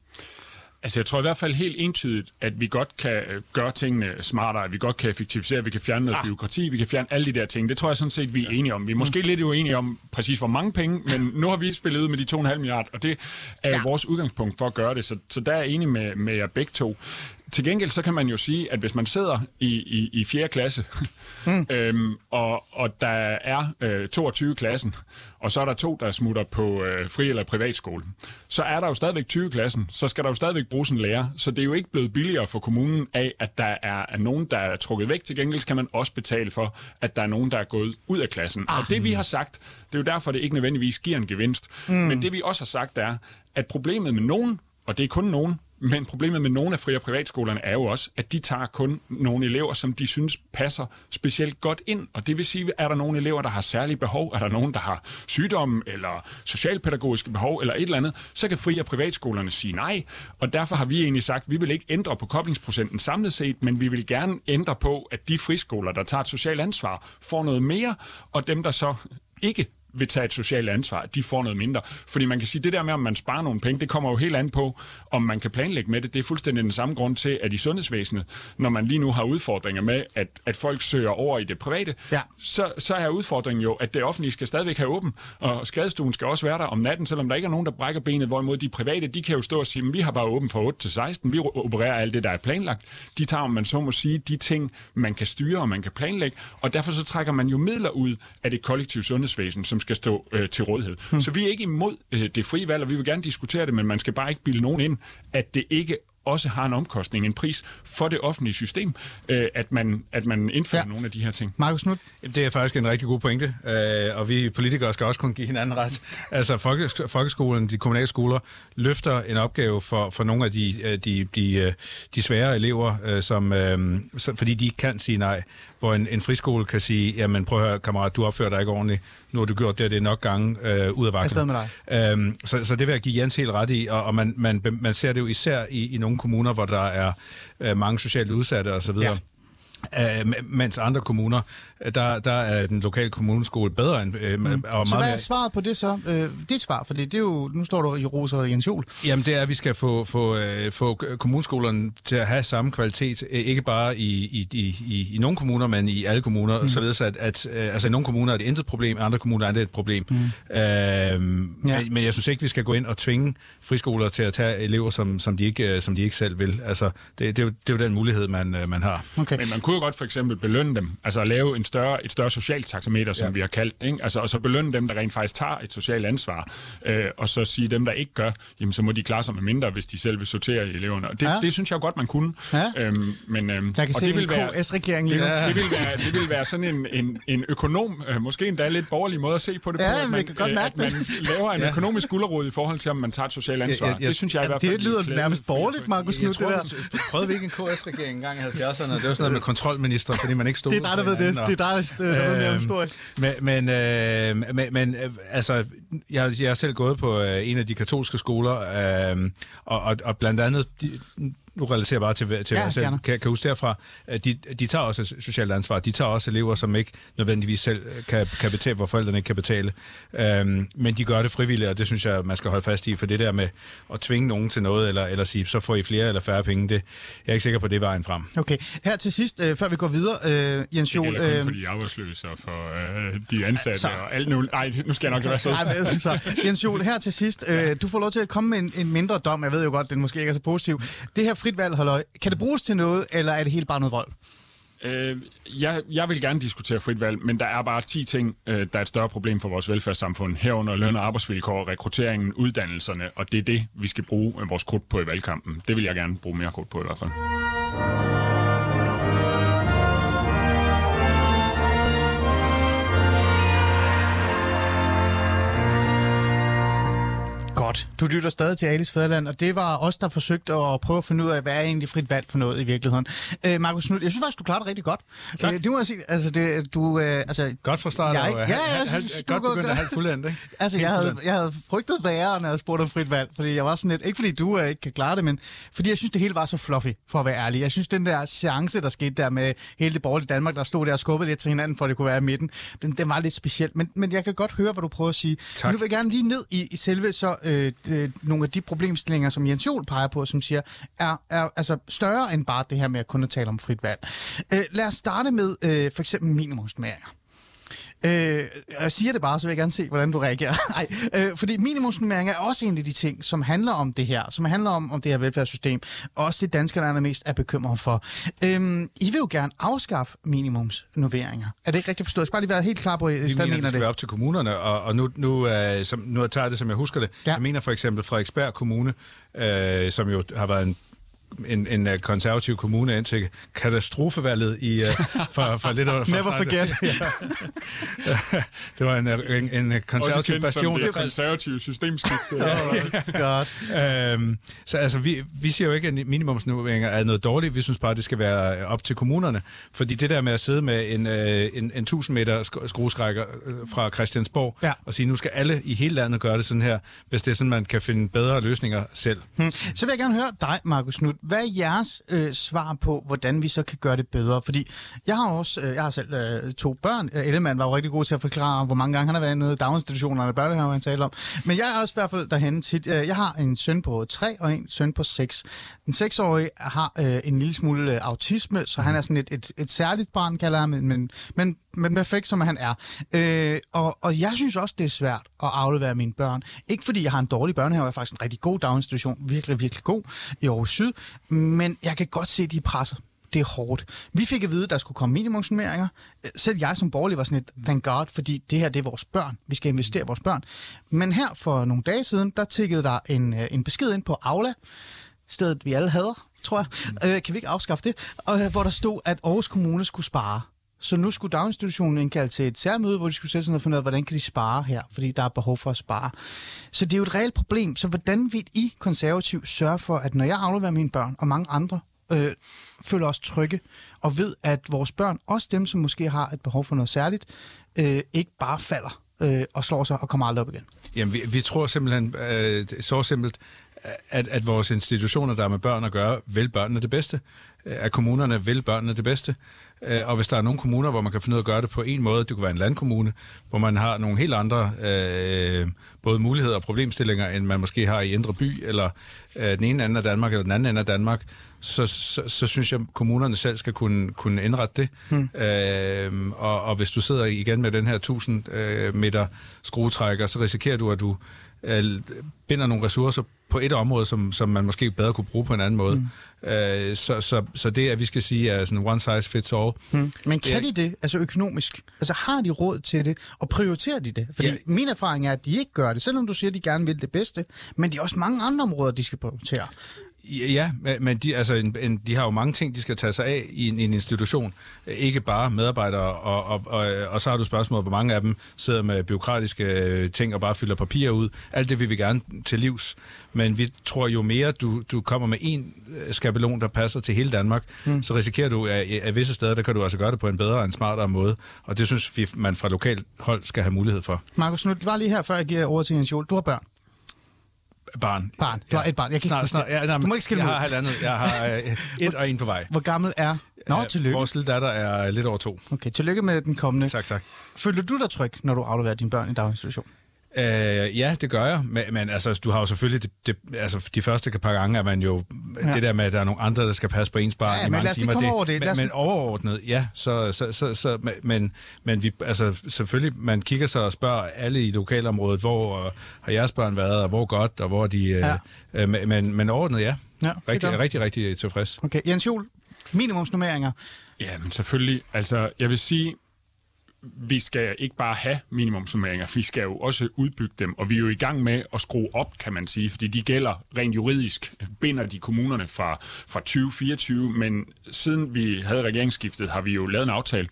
Altså jeg tror i hvert fald helt entydigt, at vi godt kan gøre tingene smartere, at vi godt kan effektivisere, vi kan fjerne noget ah. bureaukrati, vi kan fjerne alle de der ting. Det tror jeg sådan set, vi er enige om. Vi er måske mm. lidt uenige om præcis hvor mange penge, men nu har vi spillet ud med de to komma fem milliarder, og det er ja. vores udgangspunkt for at gøre det. Så, så der er jeg enig med, med jer begge to. Til gengæld så kan man jo sige, at hvis man sidder i, i, i fjerde klasse, mm. øhm, og, og der er øh, toogtyve klassen, og så er der to, der smutter på øh, fri- eller privatskole, så er der jo stadigvæk tyve klassen, så skal der jo stadigvæk bruges en lærer, så det er jo ikke blevet billigere for kommunen af, at der er at nogen, der er trukket væk. Til gengæld kan man også betale for, at der er nogen, der er gået ud af klassen. Ah. Og det vi har sagt, det er jo derfor, det ikke nødvendigvis giver en gevinst, mm. men det vi også har sagt er, at problemet med nogen, og det er kun nogen, men problemet med nogle af fri- og privatskolerne er jo også, at de tager kun nogle elever, som de synes passer specielt godt ind. Og det vil sige, er der nogle elever, der har særlige behov, er der nogen, der har sygdomme eller socialpædagogiske behov eller et eller andet, så kan fri- og privatskolerne sige nej. Og derfor har vi egentlig sagt, at vi vil ikke ændre på koblingsprocenten samlet set, men vi vil gerne ændre på, at de friskoler, der tager et socialt ansvar, får noget mere, og dem, der så ikke vil tage et socialt ansvar, de får noget mindre. Fordi man kan sige, det der med, om man sparer nogle penge, det kommer jo helt an på, om man kan planlægge med det. Det er fuldstændig den samme grund til, at i sundhedsvæsenet, når man lige nu har udfordringer med, at, at folk søger over i det private, ja. så, så er udfordringen jo, at det offentlige skal stadigvæk have åben, og skadestuen skal også være der om natten, selvom der ikke er nogen, der brækker benet, hvorimod de private, de kan jo stå og sige, at vi har bare åben fra otte til seksten, vi opererer alt det, der er planlagt. De tager, om man så må sige, de ting, man kan styre og man kan planlægge, og derfor så trækker man jo midler ud af det kollektive sundhedsvæsen, som skal stå øh, til rådighed. Hmm. Så vi er ikke imod øh, det frie valg, og vi vil gerne diskutere det, men man skal bare ikke bilde nogen ind, at det ikke også har en omkostning, en pris for det offentlige system, øh, at, man, at man indfører ja. nogle af de her ting. Markus Knuth? Det er faktisk en rigtig god pointe, øh, og vi politikere skal også kunne give hinanden ret. Altså folke, folkeskolen, de kommunale skoler, løfter en opgave for, for nogle af de, de, de, de svære elever, øh, som, øh, så, fordi de ikke kan sige nej, hvor en, en friskole kan sige, jamen prøv at høre, kammerat, du opfører dig ikke ordentligt, nu har du gjort det, det er nok gange øh, ud af vagten. Øhm, så, så det vil jeg give Jens helt ret i, og, og man, man, man ser det jo især i, i nogle kommuner, hvor der er øh, mange socialt udsatte osv., Æh, mens andre kommuner, der, der er den lokale kommuneskole bedre end... Øh, mm. og så hvad er svaret på det så? Øh, dit svar, for det er jo... Nu står du i roser og Jens Joel. Jamen det er, at vi skal få, få, øh, få kommuneskolerne til at have samme kvalitet, ikke bare i, i, i, i nogle kommuner, men i alle kommuner, mm. således at, at øh, altså, i nogle kommuner er det intet problem, i andre kommuner er det et problem. Mm. Øh, ja. Men jeg synes ikke, vi skal gå ind og tvinge friskoler til at tage elever, som, som, de, ikke, som de ikke selv vil. Altså, det, det, er jo, det er jo den mulighed, man, man har. Okay. Men man kunne jo godt for eksempel belønne dem, altså at lave en større, et større socialt taxameter, som ja. vi har kaldt det, ikke? Altså, og så belønne dem, der rent faktisk tager et socialt ansvar, øh, og så sige dem, der ikke gør, jamen så må de klare sig med mindre, hvis de selv vil sortere i eleverne. Det, ja. det synes jeg godt, man kunne. Ja. Øhm, men, øhm, jeg kan og se det vil en være, K S-regering lige nu. Det, det, vil være, det vil være sådan en, en, en økonom, øh, måske endda lidt borgerlig måde at se på det, ja, på, at man, kan godt øh, mærke at man laver en ja. økonomisk skulderråd i forhold til, om man tager et socialt ansvar. Ja, ja, ja. Det synes jeg ja, i hvert fald... Det lyder nærmest borgerligt, Markus Knuth, det der. Prøvede vi ikke en K S-regering engang i halvfjerdserne, og det var sådan med kontrolminister, fordi man ikke stod... Det er dig, der ved det. Det er dig, der, der øh, ved mere om historie. Men, men, øh, men, men øh, altså, jeg, jeg er selv gået på øh, en af de katolske skoler, øh, og, og, og blandt andet... De, nu relaterer bare til, til ja, selv, kan, kan huske derfra, de, de tager også et socialt ansvar, de tager også elever, som ikke nødvendigvis selv kan, kan betale, hvor forældrene ikke kan betale, øhm, men de gør det frivilligt, og det synes jeg, man skal holde fast i, for det der med at tvinge nogen til noget, eller, eller sige, så får I flere eller færre penge, det, jeg er ikke sikker på, det er vejen frem. Okay, her til sidst, øh, før vi går videre, øh, Jens Joel... Det gælder kun øh, for de arbejdsløse og for øh, de ansatte så, og alt nu... Ej, nu skal jeg nok lade være sådan. Så. Jens Joel, her til sidst, øh, du får lov til at komme med en, en mindre dom, jeg ved jo godt, den måske ikke er så positiv. Det her frit valg, halløj. Kan det bruges til noget, eller er det helt bare noget vold? Øh, jeg, jeg vil gerne diskutere frit valg, men der er bare ti ting, øh, der er et større problem for vores velfærdssamfund. Herunder løn- og arbejdsvilkår, rekrutteringen, uddannelserne, og det er det, vi skal bruge vores krudt på i valgkampen. Det vil jeg gerne bruge mere krudt på i hvert fald. Godt. Du lytter stadig til Alice Federland, og det var os, der forsøgte at prøve at finde ud af, hvad er egentlig frit valg for noget i virkeligheden. Øh, Markus Knuth, jeg synes faktisk, du klarede det rigtig godt. Tak. Øh, det må jeg sige, altså, det, du... Øh, altså, godt fra start. Jeg, ja, jeg synes, du godt begyndte at have fuldendt, ikke? Altså, jeg havde, jeg havde frygtet værre, når jeg spurgte om frit valg, fordi jeg var sådan lidt... Ikke fordi du øh, ikke kan klare det, men fordi jeg synes, det hele var så fluffy, for at være ærlig. Jeg synes, den der seance, der skete der med hele det borgerlige Danmark, der stod der og skubbede lidt til hinanden, for det kunne være i midten, den, den var lidt speciel. Men, men jeg kan godt høre, hvad du prøver at sige. Tak. Nu vil jeg gerne lige ned i, i selve så øh, de, nogle af de problemstillinger, som Jens Joel peger på, som siger, er, er altså større end bare det her med at kun at tale om frit valg. Øh, lad os starte med øh, for eksempel minimumsnormeringer. Øh, jeg siger det bare, så vil jeg gerne se, hvordan du reagerer. Ej, øh, fordi minimumsnormeringer er også en af de ting, som handler om det her, som handler om, om det her velfærdssystem, og også det danskerne allermest er bekymret for. Øh, I vil jo gerne afskaffe minimumsnormeringer. Er det ikke rigtigt forstået? Jeg skal bare lige være helt klar på, at I stadig mener det. Vi mener, det skal være op til kommunerne, og, og nu, nu, øh, som, nu tager jeg det, som jeg husker det. Ja. Jeg mener for eksempel Frederiksberg Kommune, øh, som jo har været en En, en konservativ kommune indtil katastrofevalget i, uh, for, for lidt over... Never forget. Ja. Det var en, en, en konservativ bastion. Også kendt som det konservative systemskift. Oh God. øhm, så altså, vi, vi siger jo ikke, at minimumsnormeringer er noget dårligt. Vi synes bare, det skal være op til kommunerne. Fordi det der med at sidde med en, en, en tusind meter skrueskrækker fra Christiansborg, ja, og sige, nu skal alle i hele landet gøre det sådan her, hvis det er sådan, man kan finde bedre løsninger selv. Hmm. Så vil jeg gerne høre dig, Markus Knuth. Hvad er jeres øh, svar på, hvordan vi så kan gøre det bedre? Fordi jeg har også, øh, jeg har selv øh, to børn. Ellemann var jo rigtig god til at forklare, hvor mange gange han har været nede i daginstitutionerne og børnehaver, han talte om. Men jeg er også i hvert fald derhenne tit. Jeg har en søn på tre og en søn på seks. Den seksårige har øh, en lille smule øh, autisme, så han er sådan et, et, et særligt barn, kalder jeg, men, men, men, men perfekt som han er. Øh, og, og jeg synes også, det er svært at aflevere mine børn. Ikke fordi jeg har en dårlig børnehave, jeg er faktisk en rigtig god daginstitution, virkelig, virkelig god i Aarhus Syd. Men jeg kan godt se, at de er presset. Det er hårdt. Vi fik at vide, at der skulle komme minimumsnormeringer. Selv jeg som borgerlig var sådan et thank God, fordi det her, det er vores børn. Vi skal investere i vores børn. Men her for nogle dage siden, der tikkede der en, en besked ind på Aula, stedet vi alle hader, tror jeg. Mm. Øh, kan vi ikke afskaffe det? Og, hvor der stod, at Aarhus Kommune skulle spare. Så nu skulle daginstitutionen indkalde til et særmøde, hvor de skulle sætte sig ned og finde ud af, hvordan kan de spare her, fordi der er behov for at spare. Så det er jo et reelt problem. Så hvordan vil I konservativt sørge for, at når jeg afleverer mine børn og mange andre, øh, føler os trygge og ved, at vores børn, også dem, som måske har et behov for noget særligt, øh, ikke bare falder øh, og slår sig og kommer aldrig op igen? Jamen, vi, vi tror simpelthen, øh, så simpelt, At, at vores institutioner, der er med børn at gøre, vil børnene det bedste. At kommunerne vil børnene det bedste. Og hvis der er nogle kommuner, hvor man kan finde ud af at gøre det på en måde, det kunne være en landkommune, hvor man har nogle helt andre øh, både muligheder og problemstillinger, end man måske har i Indre By, eller øh, den ene ende af Danmark, eller den anden ende af Danmark, så, så, så synes jeg, kommunerne selv skal kunne, kunne indrette det. Hmm. Øh, og, og hvis du sidder igen med den her tusind øh, meter skruetrækker, så risikerer du, at du binder nogle ressourcer på et område, som, som man måske bedre kunne bruge på en anden måde. Mm. Øh, så, så, så det, at vi skal sige, er sådan one size fits all. Mm. Men kan de det, altså økonomisk? Altså har de råd til det, og prioriterer de det? Fordi ja, min erfaring er, at de ikke gør det, selvom du siger, at de gerne vil det bedste, men det er også mange andre områder, de skal prioritere. Ja, men de, altså, en, de har jo mange ting, de skal tage sig af i en, en institution. Ikke bare medarbejdere, og, og, og, og så har du spørgsmålet, hvor mange af dem sidder med bureaukratiske ting og bare fylder papirer ud. Alt det vil vi gerne til livs. Men vi tror jo mere, du, du kommer med en skabelon, der passer til hele Danmark, mm. så risikerer du, at, at visse steder, der kan du altså gøre det på en bedre og en smartere måde. Og det synes vi, man fra lokalt hold skal have mulighed for. Markus, nu var lige her, før jeg giver ordet til Jens Joel. Du har børn. Barn. Barn. Du har et barn. Jeg kan snart, snart, ja, nej, du må ikke skille mig ud. Jeg har halvandet. Jeg har et og en på vej. Hvor gammel er... Nå, tillykke. Vores lille datter er lidt over to. Okay, tillykke med den kommende. Tak, tak. Føler du dig tryg, når du afleverer dine børn i daginstitutionen? Øh, ja, det gør jeg, men, men altså, du har jo selvfølgelig, det, det, altså de første par gange er man jo, ja, det der med, at der er nogle andre, der skal passe på ens barn, ja, i mange timer, det, over det. Men, men overordnet, ja, så, så, så, så men, men vi, altså selvfølgelig, man kigger sig og spørger alle i lokalområdet, hvor øh, har jeres børn været, og hvor godt, og hvor de, øh, ja. øh, men, men overordnet, ja, ja rigtig, rigtig, rigtig tilfreds. Okay, Jens Joel, minimumsnormeringer. Ja, men selvfølgelig, altså jeg vil sige, vi skal ikke bare have minimumsnormeringer, vi skal jo også udbygge dem, og vi er jo i gang med at skrue op, kan man sige, fordi de gælder rent juridisk, binder de kommunerne fra, fra tyve fireogtyve, men siden vi havde regeringsskiftet, har vi jo lavet en aftale,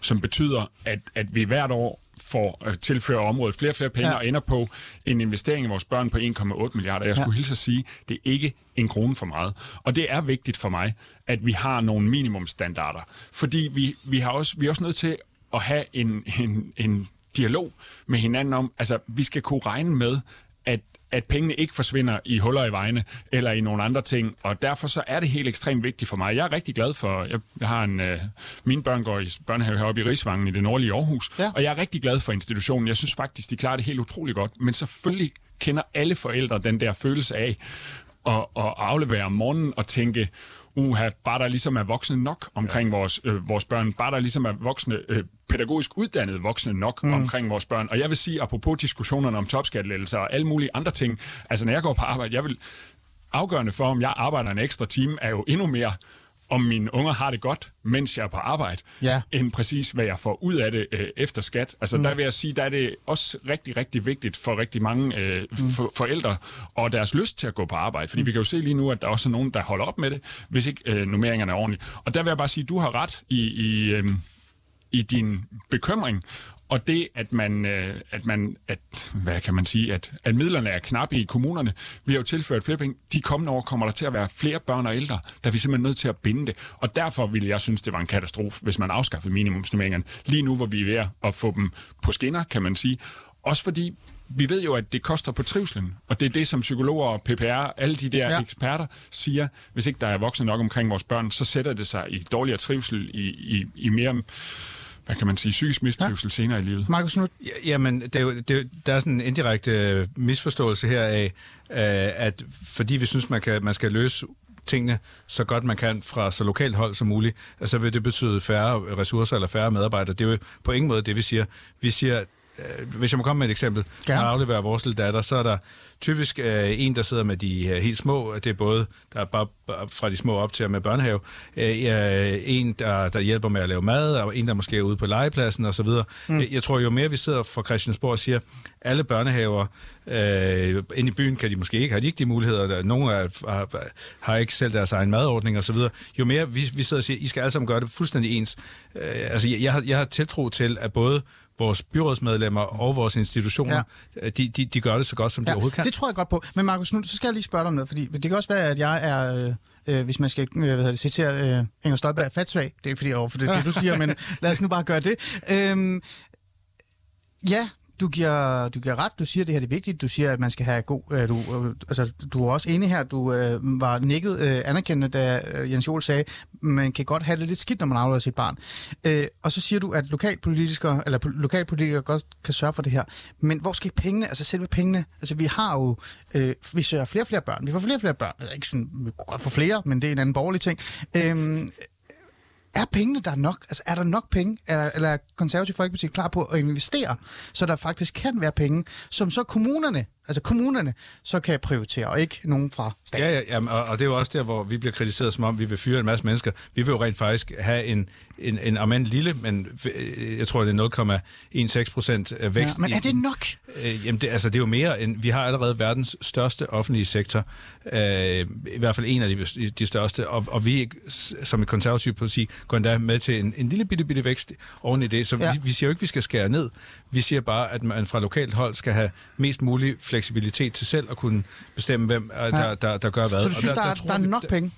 som betyder, at, at vi hvert år får tilføre området flere og flere penge, ja, og ender på en investering i vores børn på en komma otte milliarder. Jeg skulle ja. hilse at sige, det er ikke en krone for meget. Og det er vigtigt for mig, at vi har nogle minimumsstandarder, fordi vi, vi, har også, vi er også nødt til at have en, en, en dialog med hinanden om, altså vi skal kunne regne med, at, at pengene ikke forsvinder i huller i vejene eller i nogle andre ting, og derfor så er det helt ekstremt vigtigt for mig. Jeg er rigtig glad for, jeg, jeg har en, øh, mine børn går i børnehave heroppe i Rigsvangen i det nordlige Aarhus, ja. og jeg er rigtig glad for institutionen. Jeg synes faktisk, de klarer det helt utroligt godt, men selvfølgelig kender alle forældre den der følelse af at, at aflevere om morgenen og tænke, uha, bare der ligesom er voksne nok omkring ja. vores, øh, vores børn, bare der ligesom er voksne, øh, pædagogisk uddannede voksne nok mm. omkring vores børn. Og jeg vil sige, apropos diskussionerne om topskattelettelser og alle mulige andre ting, altså når jeg går på arbejde, jeg vil afgørende for, om jeg arbejder en ekstra time, er jo endnu mere, om mine unger har det godt, mens jeg er på arbejde, ja. end præcis, hvad jeg får ud af det øh, efter skat. Altså mm. der vil jeg sige, der er det også rigtig, rigtig vigtigt for rigtig mange øh, mm. for, forældre og deres lyst til at gå på arbejde. Fordi mm. vi kan jo se lige nu, at der også er nogen, der holder op med det, hvis ikke øh, nummeringerne er ordentlige. Og der vil jeg bare sige, at du har ret i, i, øh, i din bekymring. Og det, at man, at man, at hvad kan man sige, at, at midlerne er knappe i kommunerne, vi har jo tilført flere penge. De kommende år kommer der til at være flere børn og ældre, der er vi simpelthen nødt til at binde det. Og derfor ville jeg synes, det var en katastrofe, hvis man afskaffede minimumsnormeringerne. Lige nu, hvor vi er ved at få dem på skinner, kan man sige. Også fordi vi ved jo, at det koster på trivselen, og det er det, som psykologer og P P R, alle de der ja. eksperter, siger, hvis ikke der er voksne nok omkring vores børn, så sætter det sig i dårligere trivsel, i, i, i mere... hvad kan man sige, psykisk mistrivsel ja. senere i livet. Markus Knuth? Jamen, det er jo, det er, der er sådan en indirekte misforståelse her af, at fordi vi synes, man, kan, man skal løse tingene så godt man kan fra så lokalt hold som muligt, og så vil det betyde færre ressourcer eller færre medarbejdere. Det er jo på ingen måde det, vi siger. Vi siger, hvis jeg må komme med et eksempel, når jeg afleverer vores lille datter, så er der typisk øh, en, der sidder med de øh, helt små, det er både, der er bare fra de små op til og med børnehave, øh, øh, en, der, der hjælper med at lave mad, og en, der måske er ude på legepladsen osv. Mm. Jeg, jeg tror, jo mere vi sidder fra Christiansborg og siger, alle børnehaver øh, ind i byen kan de måske ikke, har de ikke de muligheder, nogle er, har, har ikke selv deres egen madordning osv. Jo mere vi, vi sidder og siger, I skal alle sammen gøre det fuldstændig ens. Øh, altså, jeg, jeg, har, jeg har tiltro til, at både vores byrådsmedlemmer og vores institutioner, ja. de, de, de gør det så godt, som de ja, overhovedet kan. Det tror jeg godt på. Men Markus, nu så skal jeg lige spørge dig om noget, fordi det kan også være, at jeg er, øh, hvis man skal øh, hvad det, citere øh, Inger Støjberg, er fatsvag. Det er fordi overfor det, det, du siger, men lad os nu bare gøre det. Øhm, ja, du giver, du giver ret. Du siger, at det her er vigtigt. Du siger, at man skal have god... Øh, du, øh, altså, du er også enig her. Du øh, var nikket øh, anerkendende, da øh, Jens Joel sagde, man kan godt have det lidt skidt, når man afleverer sit barn. Øh, og så siger du, at lokalpolitikere, eller lokalpolitikere godt kan sørge for det her. Men hvor skal pengene, altså selve pengene... Altså, vi har jo... Øh, vi søger flere og flere børn. Vi får flere og flere børn. Eller ikke sådan... Vi kunne godt få flere, men det er en anden borgerlig ting. Øh, Er pengene der nok? Altså, er der nok penge? Eller, eller er Konservativ Folkeparti klar på at investere, så der faktisk kan være penge, som så kommunerne, altså kommunerne, så kan prioritere, og ikke nogen fra staten? Ja, ja, ja, og, og det er jo også der, hvor vi bliver kritiseret, som om vi vil fyre en masse mennesker. Vi vil jo rent faktisk have en, en, en om end lille, men jeg tror, det er nul komma seksten procent vækst. Ja, men er det nok? I, øh, jamen, det, altså, det er jo mere end... Vi har allerede verdens største offentlige sektor, øh, i hvert fald en af de, de største, og, og vi, som et konservativt parti, går endda med til en, en lille bitte, bitte vækst oven i det, så ja. vi, vi siger jo ikke, at vi skal skære ned. Vi siger bare, at man fra lokalt hold skal have mest mulig fleksibilitet til selv at kunne bestemme, hvem ja. der, der, der gør hvad. Så du synes, og der, der, der, der, der er vi, nok der, penge?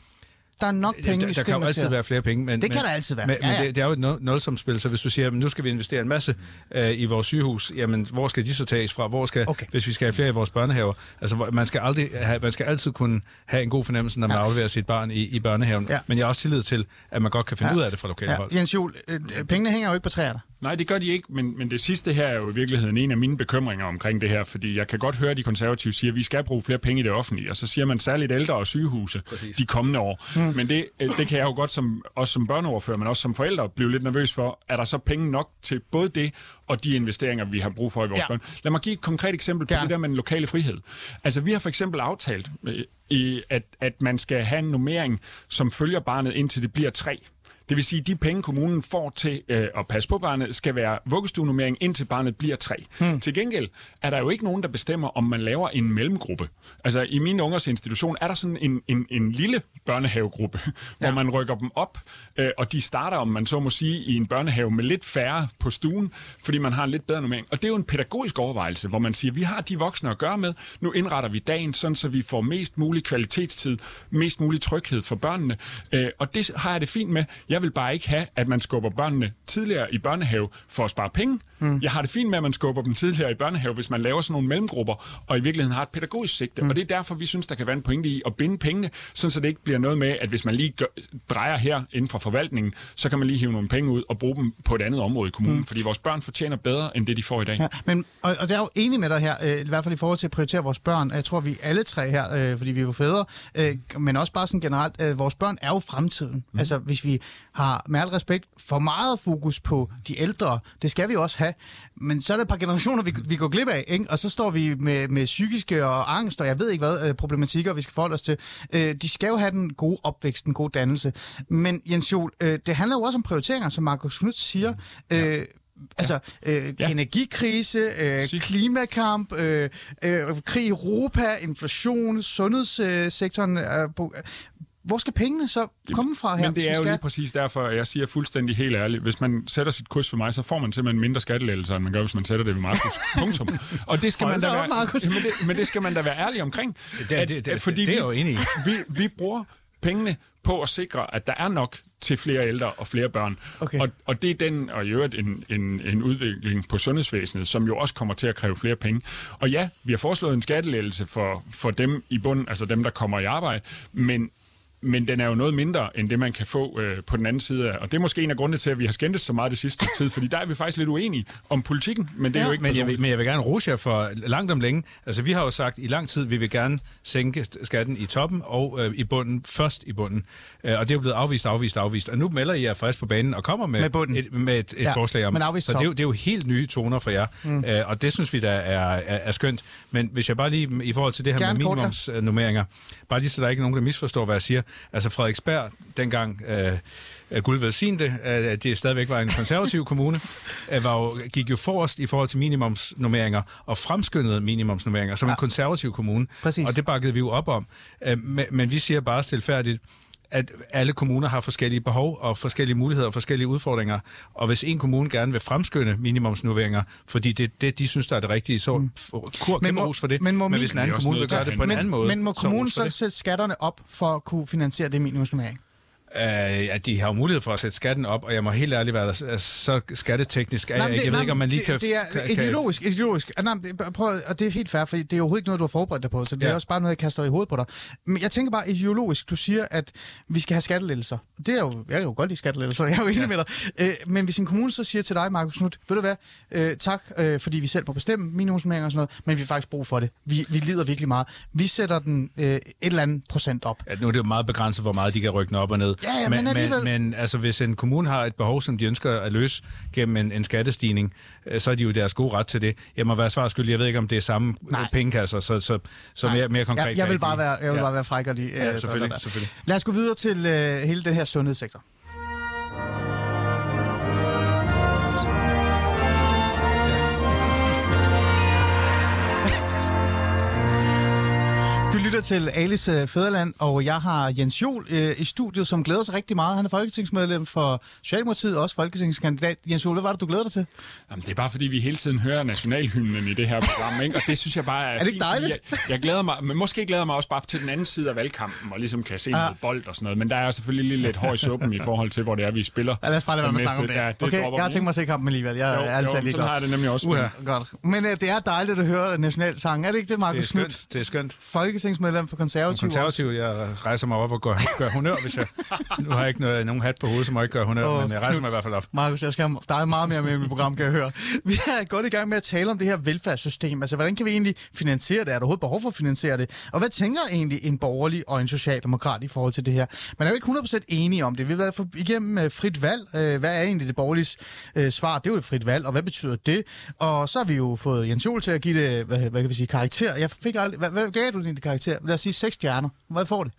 Der er nok penge, der, vi skal Der kan jo altid være flere penge. Men, det kan men, der altid være. Men, ja, ja. men det, det er jo et nulsumsspil, så hvis du siger, at nu skal vi investere en masse øh, i vores sygehus, jamen hvor skal de så tages fra? Hvor skal, okay. Hvis vi skal have flere i vores børnehaver? Altså, man skal, aldrig have, man skal altid kunne have en god fornemmelse, når man ja. afleverer sit barn i, i børnehaven. Ja. Men jeg har også tillid til, at man godt kan finde ja. ud af det fra lokale ja. hold. Jens Joel, øh, pengene hænger jo ikke på træerne. Nej, det gør de ikke, men, men det sidste her er jo i virkeligheden en af mine bekymringer omkring det her, fordi jeg kan godt høre, at de konservative siger, at vi skal bruge flere penge i det offentlige, og så siger man særligt ældre og sygehuse Præcis. de kommende år. Mm. Men det, det kan jeg jo godt, som, også som børneordfører, men også som forældre, blive lidt nervøs for, er der så penge nok til både det og de investeringer, vi har brug for i vores ja. børn? Lad mig give et konkret eksempel på ja. det der med den lokale frihed. Altså, vi har for eksempel aftalt, i, at, at man skal have en normering, som følger barnet, indtil det bliver tre. Det vil sige, at de penge, kommunen får til øh, at passe på barnet, skal være vuggestuenormering, indtil barnet bliver tre. Hmm. Til gengæld er der jo ikke nogen, der bestemmer, om man laver en mellemgruppe. Altså i min ungers institution er der sådan en, en, en lille børnehavegruppe, ja. Hvor man rykker dem op, øh, og de starter, om man så må sige, i en børnehave med lidt færre på stuen, fordi man har en lidt bedre normering. Og det er jo en pædagogisk overvejelse, hvor man siger, at vi har de voksne at gøre med, nu indretter vi dagen, sådan så vi får mest mulig kvalitetstid, mest mulig tryghed for børnene. Øh, og det har jeg det fint med. Jeg vil bare ikke have, at man skubber børnene tidligere i børnehave for at spare penge. Mm. Jeg har det fint med, at man skubber dem tidligere i børnehave, hvis man laver sådan nogle mellemgrupper, og i virkeligheden har et pædagogisk sigte. Mm. Og det er derfor, vi synes, der kan være en pointe i at binde pengene, sådan så det ikke bliver noget med, at hvis man lige gør, drejer her inden for forvaltningen, så kan man lige hive nogle penge ud og bruge dem på et andet område i kommunen, mm. fordi vores børn fortjener bedre, end det de får i dag. Ja, men, og, og det er jo enig med dig her, øh, i hvert fald i forhold til at prioritere vores børn. Jeg tror, vi alle tre her, øh, fordi vi er jo fædre, øh, men også bare sådan generelt, øh, vores børn er jo fremtiden. Mm. Altså, hvis vi har med al respekt for meget fokus på de ældre. Det skal vi også have. Men så er der et par generationer, vi, vi går glip af, ikke? Og så står vi med, med psykiske og angst, og jeg ved ikke hvad, problematikker, vi skal forholde os til. Øh, de skal jo have den gode opvækst, den gode dannelse. Men Jens Joel, øh, det handler jo også om prioriteringer, som Markus Knuth siger. Øh, ja. Altså, øh, ja. energikrise, øh, klimakamp, øh, øh, krig i Europa, inflation, sundhedssektoren... Øh, Hvor skal pengene så komme fra her? Men det er jo lige præcis derfor, at jeg siger fuldstændig helt ærligt, hvis man sætter sit kryds for mig, så får man simpelthen mindre skattelettelser, end man gør, hvis man sætter det ved Markus. Punktum. Og det skal man da være, men, det, men det skal man da være ærlig omkring. Det, at, det, det, fordi det, det er jo enig i. Vi, vi, vi bruger pengene på at sikre, at der er nok til flere ældre og flere børn. Okay. Og, og det er den, og i øvrigt en, en, en udvikling på sundhedsvæsenet, som jo også kommer til at kræve flere penge. Og ja, vi har foreslået en skattelettelse for, for dem i bunden, altså dem, der kommer i arbejde, men Men den er jo noget mindre, end det, man kan få øh, på den anden side af. Og det er måske en af grundene til, at vi har skændtes så meget det sidste tid, fordi der er vi faktisk lidt uenige om politikken, men det er ja, jo ikke men jeg, vil, men jeg vil gerne rose jer for langt om længe. Altså, vi har jo sagt, i lang tid vi vil gerne sænke skatten i toppen og øh, i bunden, først i bunden. Øh, og det er jo blevet afvist, afvist, afvist. Og nu melder I jer faktisk på banen og kommer med, med, et, med et, et ja, forslag om. Så det er, jo, det er jo helt nye toner for jer, mm. øh, og det synes vi, der er, er, er skønt. Men hvis jeg bare lige, i forhold til det her gerne med minimumsnummeringer, bare lige så der er ikke nogen, der misforstår, hvad jeg siger. Altså Frederiksberg, dengang øh, Gud velsignede, at det stadigvæk var en konservativ kommune, var jo, gik jo forrest i forhold til minimumsnormeringer og fremskyndede minimumsnormeringer som ja. en konservativ kommune. Præcis. Og det bakkede vi jo op om. Øh, men, men vi siger bare stilfærdigt, at alle kommuner har forskellige behov og forskellige muligheder og forskellige udfordringer. Og hvis en kommune gerne vil fremskynde minimumsnormeringer, fordi det er det, de synes, der er det rigtige, så mm. kur kæmpe hus for det. Men, men hvis en anden kommune vil gøre det på en men, anden måde... Men må kommunen så, så sætte skatterne op for at kunne finansiere det minimumsnormering? Ja, de har jo mulighed for at sætte skatten op, og jeg må helt ærligt være der, så skatteteknisk er nej, jeg ikke. Jeg nej, ved ikke, om man lige det, kan... Det er kan, ideologisk, ideologisk. Ah, nej, det, prøv, og det er helt fair, for det er overhovedet ikke noget, du har forberedt dig på, så det ja. er også bare noget, jeg kaster i hovedet på dig. Men jeg tænker bare ideologisk, du siger, at vi skal have skattelettelser. Det er jo, jeg er jo godt i skattelettelser, jeg er jo enig ja. med dig. Æ, men hvis en kommune så siger til dig, Markus Knuth, ved du hvad, øh, tak, øh, fordi vi selv må bestemme minimumsnormeringer og sådan noget, men vi har faktisk brug for det. Vi, vi lider virkelig meget. Vi sætter den øh, et eller andet procent op. Ja, nu er det jo meget begrænset, hvor meget de kan rykke den op og ned. Ja, ja, men, men, alligevel... men, men altså, hvis en kommune har et behov, som de ønsker at løse gennem en, en skattestigning, så er de jo deres gode ret til det. Jeg må være svarskyldig, jeg ved ikke, om det er samme Nej. pengekasser, så, så, så mere, mere konkret. Ja, jeg vil bare være, jeg vil ja. bare være fræk og lige... Ja, øh, selvfølgelig, der, der. selvfølgelig. Lad os gå videre til øh, hele den her sundhedssektor. Til Alice Federland, og jeg har Jens Joel øh, i studiet, som glæder sig rigtig meget. Han er folketingsmedlem for Socialdemokratiet og også folketingskandidat. Jens Joel, hvad var det, du glæder dig til? Jamen, det er bare, fordi vi hele tiden hører nationalhymnen i det her program, ikke? Og det synes jeg bare er... Er det ikke dejligt? Jeg, jeg glæder mig, men måske glæder mig også bare til den anden side af valgkampen, og ligesom kan se ja. noget bold og sådan noget, men der er selvfølgelig lige lidt høj i suppen i forhold til, hvor det er, vi spiller. Ja, lad os bare lade være med at snakke om det. Ja, det okay, jeg har tænkt mig at se kampen alligevel. Jeg jo, er altid jo, sådan har jeg det nemlig også. Uh-huh. Godt. Men øh, det er dejligt at høre nationalsangen. Er det ikke det, Markus Knuth? Det er skønt. Folketingsmedlem for konservative. Konservativ, jeg rejser mig op og gør, gør honør, hvis jeg... Nu har jeg ikke noget, nogen hat på hovedet, som jeg ikke gør honør, og men jeg rejser mig i hvert fald op. Markus, jeg skal, der er meget mere med i mit program, kan jeg høre. Vi er godt i gang med at tale om det her velfærdssystem. Altså, hvordan kan vi egentlig finansiere det? Er der overhovedet behov for at finansiere det? Og hvad tænker egentlig en borgerlig og en socialdemokrat i forhold til det her? Man er jo ikke hundrede procent enige om det. Vi har været igennem frit valg. Hvad er egentlig det borgerlige svar? Det er jo et frit valg, og hvad betyder det? Og så har vi jo fået Jens Joel til at give det, hvad, hvad kan vi sige, karakter. Jeg fik aldrig, hvad, hvad gav du din karakter? Lad os sige seks stjerner. Hvad får det?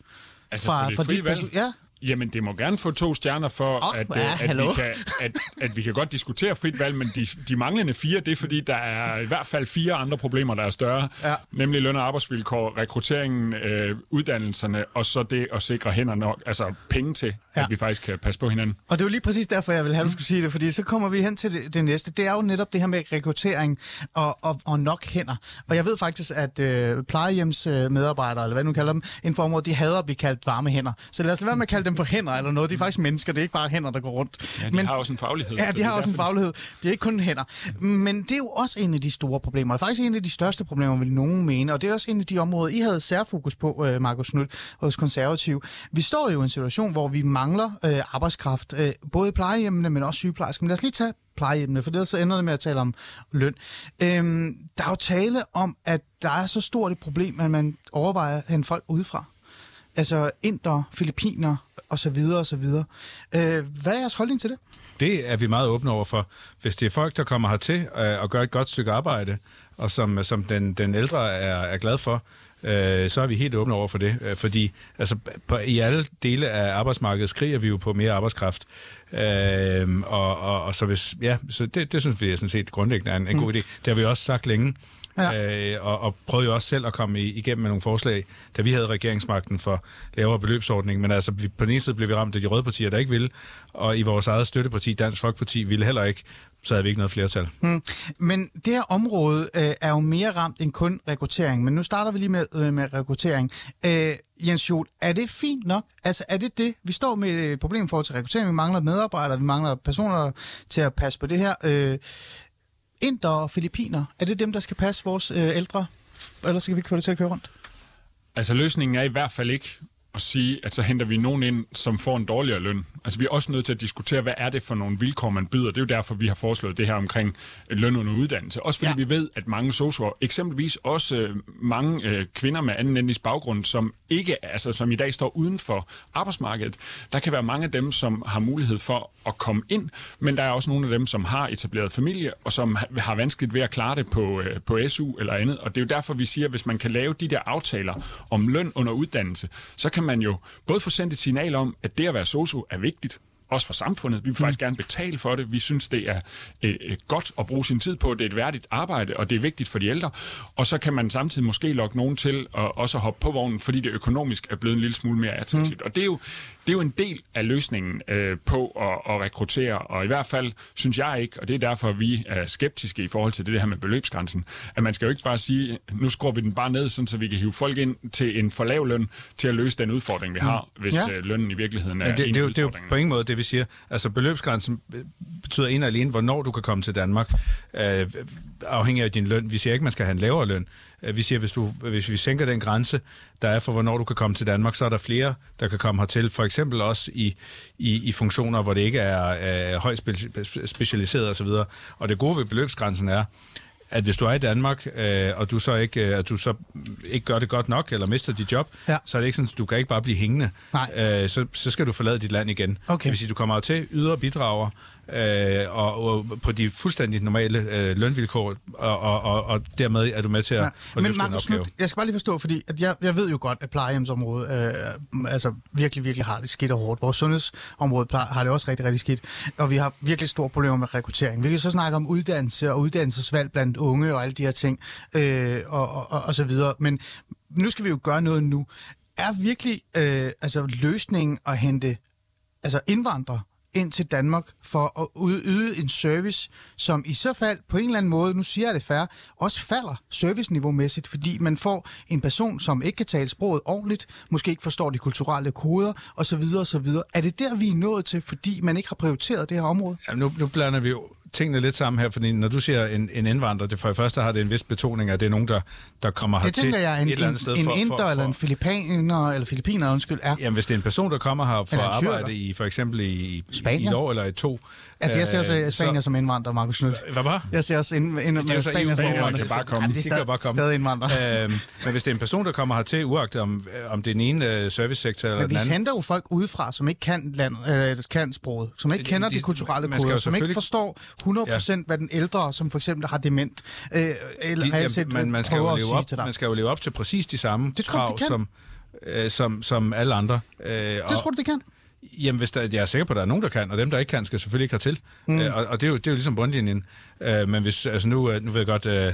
Altså fra, for det frie valg? Ja. Jamen, det må gerne få to stjerner for, oh, at, ja, at, vi kan, at, at vi kan godt diskutere frit valg, men de, de manglende fire, det er fordi, der er i hvert fald fire andre problemer, der er større, ja. Nemlig løn- og arbejdsvilkår, rekrutteringen, øh, uddannelserne, og så det at sikre hænder nok, altså penge til, ja. At vi faktisk kan passe på hinanden. Og det er jo lige præcis derfor, jeg vil have, du skulle sige det, fordi så kommer vi hen til det, det næste. Det er jo netop det her med rekruttering og, og, og nok hænder. Og jeg ved faktisk, at øh, plejehjemsmedarbejdere, eller hvad nu kalder dem, inden for området, de hader at blive kaldt varme hænder. Så lad os lade være med at kalde dem for hænder eller noget. De er faktisk mennesker, det er ikke bare hænder, der går rundt. Ja, de men, har også en faglighed. Ja, de har også en faglighed. Det er ikke kun hænder. Men det er jo også en af de store problemer. Det er faktisk en af de største problemer, vil nogen mene. Og det er også en af de områder, I havde særfokus på, øh, Markus Knuth, hos Konservativ. Vi står jo i en situation, hvor vi mangler øh, arbejdskraft, øh, både i plejehjemmene, men også sygeplejersker. Men lad os lige tage plejehjemmene, for ellers så ender det med at tale om løn. Øhm, der er jo tale om, at der er så stort et problem, at man overvejer at hente folk udefra. Altså indere, filippiner og så videre og så videre. Øh, hvad er jeres holdning til det? Det er vi meget åbne over for. Hvis det er folk, der kommer hertil øh, og gør et godt stykke arbejde, og som, som den, den ældre er, er glad for, øh, så er vi helt åbne over for det. Øh, fordi altså, på, i alle dele af arbejdsmarkedet skriger vi jo på mere arbejdskraft. Øh, og, og, og så, hvis, ja, så det, det synes vi er sådan set grundlæggende er en, en god mm. idé. Det har vi også sagt længe. Ja. Øh, og, og prøvede jo også selv at komme igennem med nogle forslag, da vi havde regeringsmagten for lavere beløbsordning, men altså vi, på den ene side blev vi ramt af de røde partier, der ikke ville, og i vores eget støtteparti, Dansk Folkeparti, ville heller ikke, så havde vi ikke noget flertal. Hmm. Men det her område øh, er jo mere ramt end kun rekruttering, men nu starter vi lige med, øh, med rekruttering. Øh, Jens Joel, er det fint nok? Altså er det det? Vi står med et problem for til rekruttering, vi mangler medarbejdere, vi mangler personer til at passe på det her. Øh, Inder og filippiner, er det dem, der skal passe vores øh, ældre? Ellers skal vi ikke få det til at køre rundt. Altså løsningen er i hvert fald ikke at sige, at så henter vi nogen ind, som får en dårligere løn. Altså vi er også nødt til at diskutere, hvad er det for nogle vilkår, man byder. Det er jo derfor, vi har foreslået det her omkring løn under uddannelse. Også fordi ja. Vi ved, at mange sosuer, eksempelvis også øh, mange øh, kvinder med anden etnisk baggrund, som ikke, altså som i dag står uden for arbejdsmarkedet, der kan være mange af dem, som har mulighed for at komme ind, men der er også nogle af dem, som har etableret familie, og som har vanskeligt ved at klare det på, øh, på S U eller andet. Og det er jo derfor, vi siger, at hvis man kan lave de der aftaler om løn under uddannelse, så kan man jo både få sendt et signal om, at det at være sosu er vigtigt, også for samfundet. Vi vil faktisk gerne betale for det. Vi synes, det er øh, godt at bruge sin tid på. Det er et værdigt arbejde, og det er vigtigt for de ældre. Og så kan man samtidig måske lokke nogen til at også hoppe på vognen, fordi det økonomisk er blevet en lille smule mere attraktivt. Mm. Og det er, jo, det er jo en del af løsningen øh, på at, at rekruttere. Og i hvert fald synes jeg ikke, og det er derfor, vi er skeptiske i forhold til det her med beløbsgrænsen, at man skal jo ikke bare sige, nu skruer vi den bare ned, sådan, så vi kan hive folk ind til en for lav løn til at løse den udfordring, vi har, hvis ja. lønnen i virkeligheden er det, en det, det, det er jo på ingen måde det, vi siger. Altså beløbsgrænsen betyder en og alene, hvornår du kan komme til Danmark, øh, afhængig af din løn. Vi siger ikke, man skal have en lavere løn. Vi siger, hvis du, hvis vi sænker den grænse, der er for, hvornår du kan komme til Danmark, så er der flere, der kan komme hertil. For eksempel også i, i, i funktioner, hvor det ikke er øh, højt spe- specialiseret osv. Og det gode ved beløbsgrænsen er, at hvis du er i Danmark, øh, og du så, ikke, øh, du så ikke gør det godt nok, eller mister dit job, ja. så er det ikke sådan, at du kan ikke bare blive hængende. Øh, så, så skal du forlade dit land igen. Okay. Det vil sige, at du kommer til ydre bidrager, øh, og, og på de fuldstændig normale øh, lønvilkår, og, og, og, og dermed er du med til at, ja. at løfte Men, Markus, en opgave. Nu, jeg skal bare lige forstå, fordi at jeg, jeg ved jo godt, at plejehjemsområdet øh, altså virkelig, virkelig har det skidt og hårdt. Vores sundhedsområde har det også rigtig, rigtig skidt, og vi har virkelig store problemer med rekruttering. Vi kan så snakke om uddannelse og uddannelsesvalg blandt unge og alle de her ting, øh, og, og, og, og så videre. Men nu skal vi jo gøre noget nu. Er virkelig øh, altså løsningen at hente altså indvandrere ind til Danmark for at yde en service, som i så fald på en eller anden måde, nu siger jeg det fair, også falder serviceniveau-mæssigt, fordi man får en person, som ikke kan tale sproget ordentligt, måske ikke forstår de kulturelle koder, osv. osv. Er det der, vi er nået til, fordi man ikke har prioriteret det her område? Jamen, nu, nu blander vi jo tingene lidt sammen her, fordi når du siger en, en indvandrer, det for det første har det en vis betoning, at det er nogen, der, der kommer hertil det jeg, en, et eller andet sted. En, en for, inder for, for, eller en filipiner, eller filipiner, undskyld, er... Jamen, hvis det er en person, der kommer her for at arbejde i, for eksempel i Spanien, i et år eller i to... Altså, jeg ser også øh, Spanier så, som indvandrer, Markus Knuth. Hvad var? Jeg ser også ind, ind, ind, Spanier som indvandrer. Det kan bare komme. Ja, det kan bare komme. Stadig indvandrer. Øhm, men hvis det er en person, der kommer hertil, uagtet om, om det er den ene servicesektor eller den anden... Men vi henter jo folk udefra, som ikke kan, land, øh, kan sproget, som ikke kender de, de kulturelle koder, som ikke forstår hundrede procent, ja. hvad den ældre, som for eksempel har dement, øh, eller de, har set, man, man skal jo leve op, Man skal jo leve op til præcis de samme krav, som, øh, som, som alle andre. Øh, det og, tror du, det kan? Jamen, hvis der, jeg er sikker på, at der er nogen, der kan, og dem, der ikke kan, skal selvfølgelig ikke hertil. Mm. Øh, og og det, er jo, det er jo ligesom bundlinjen. Øh, men hvis, altså nu, nu ved jeg godt, øh,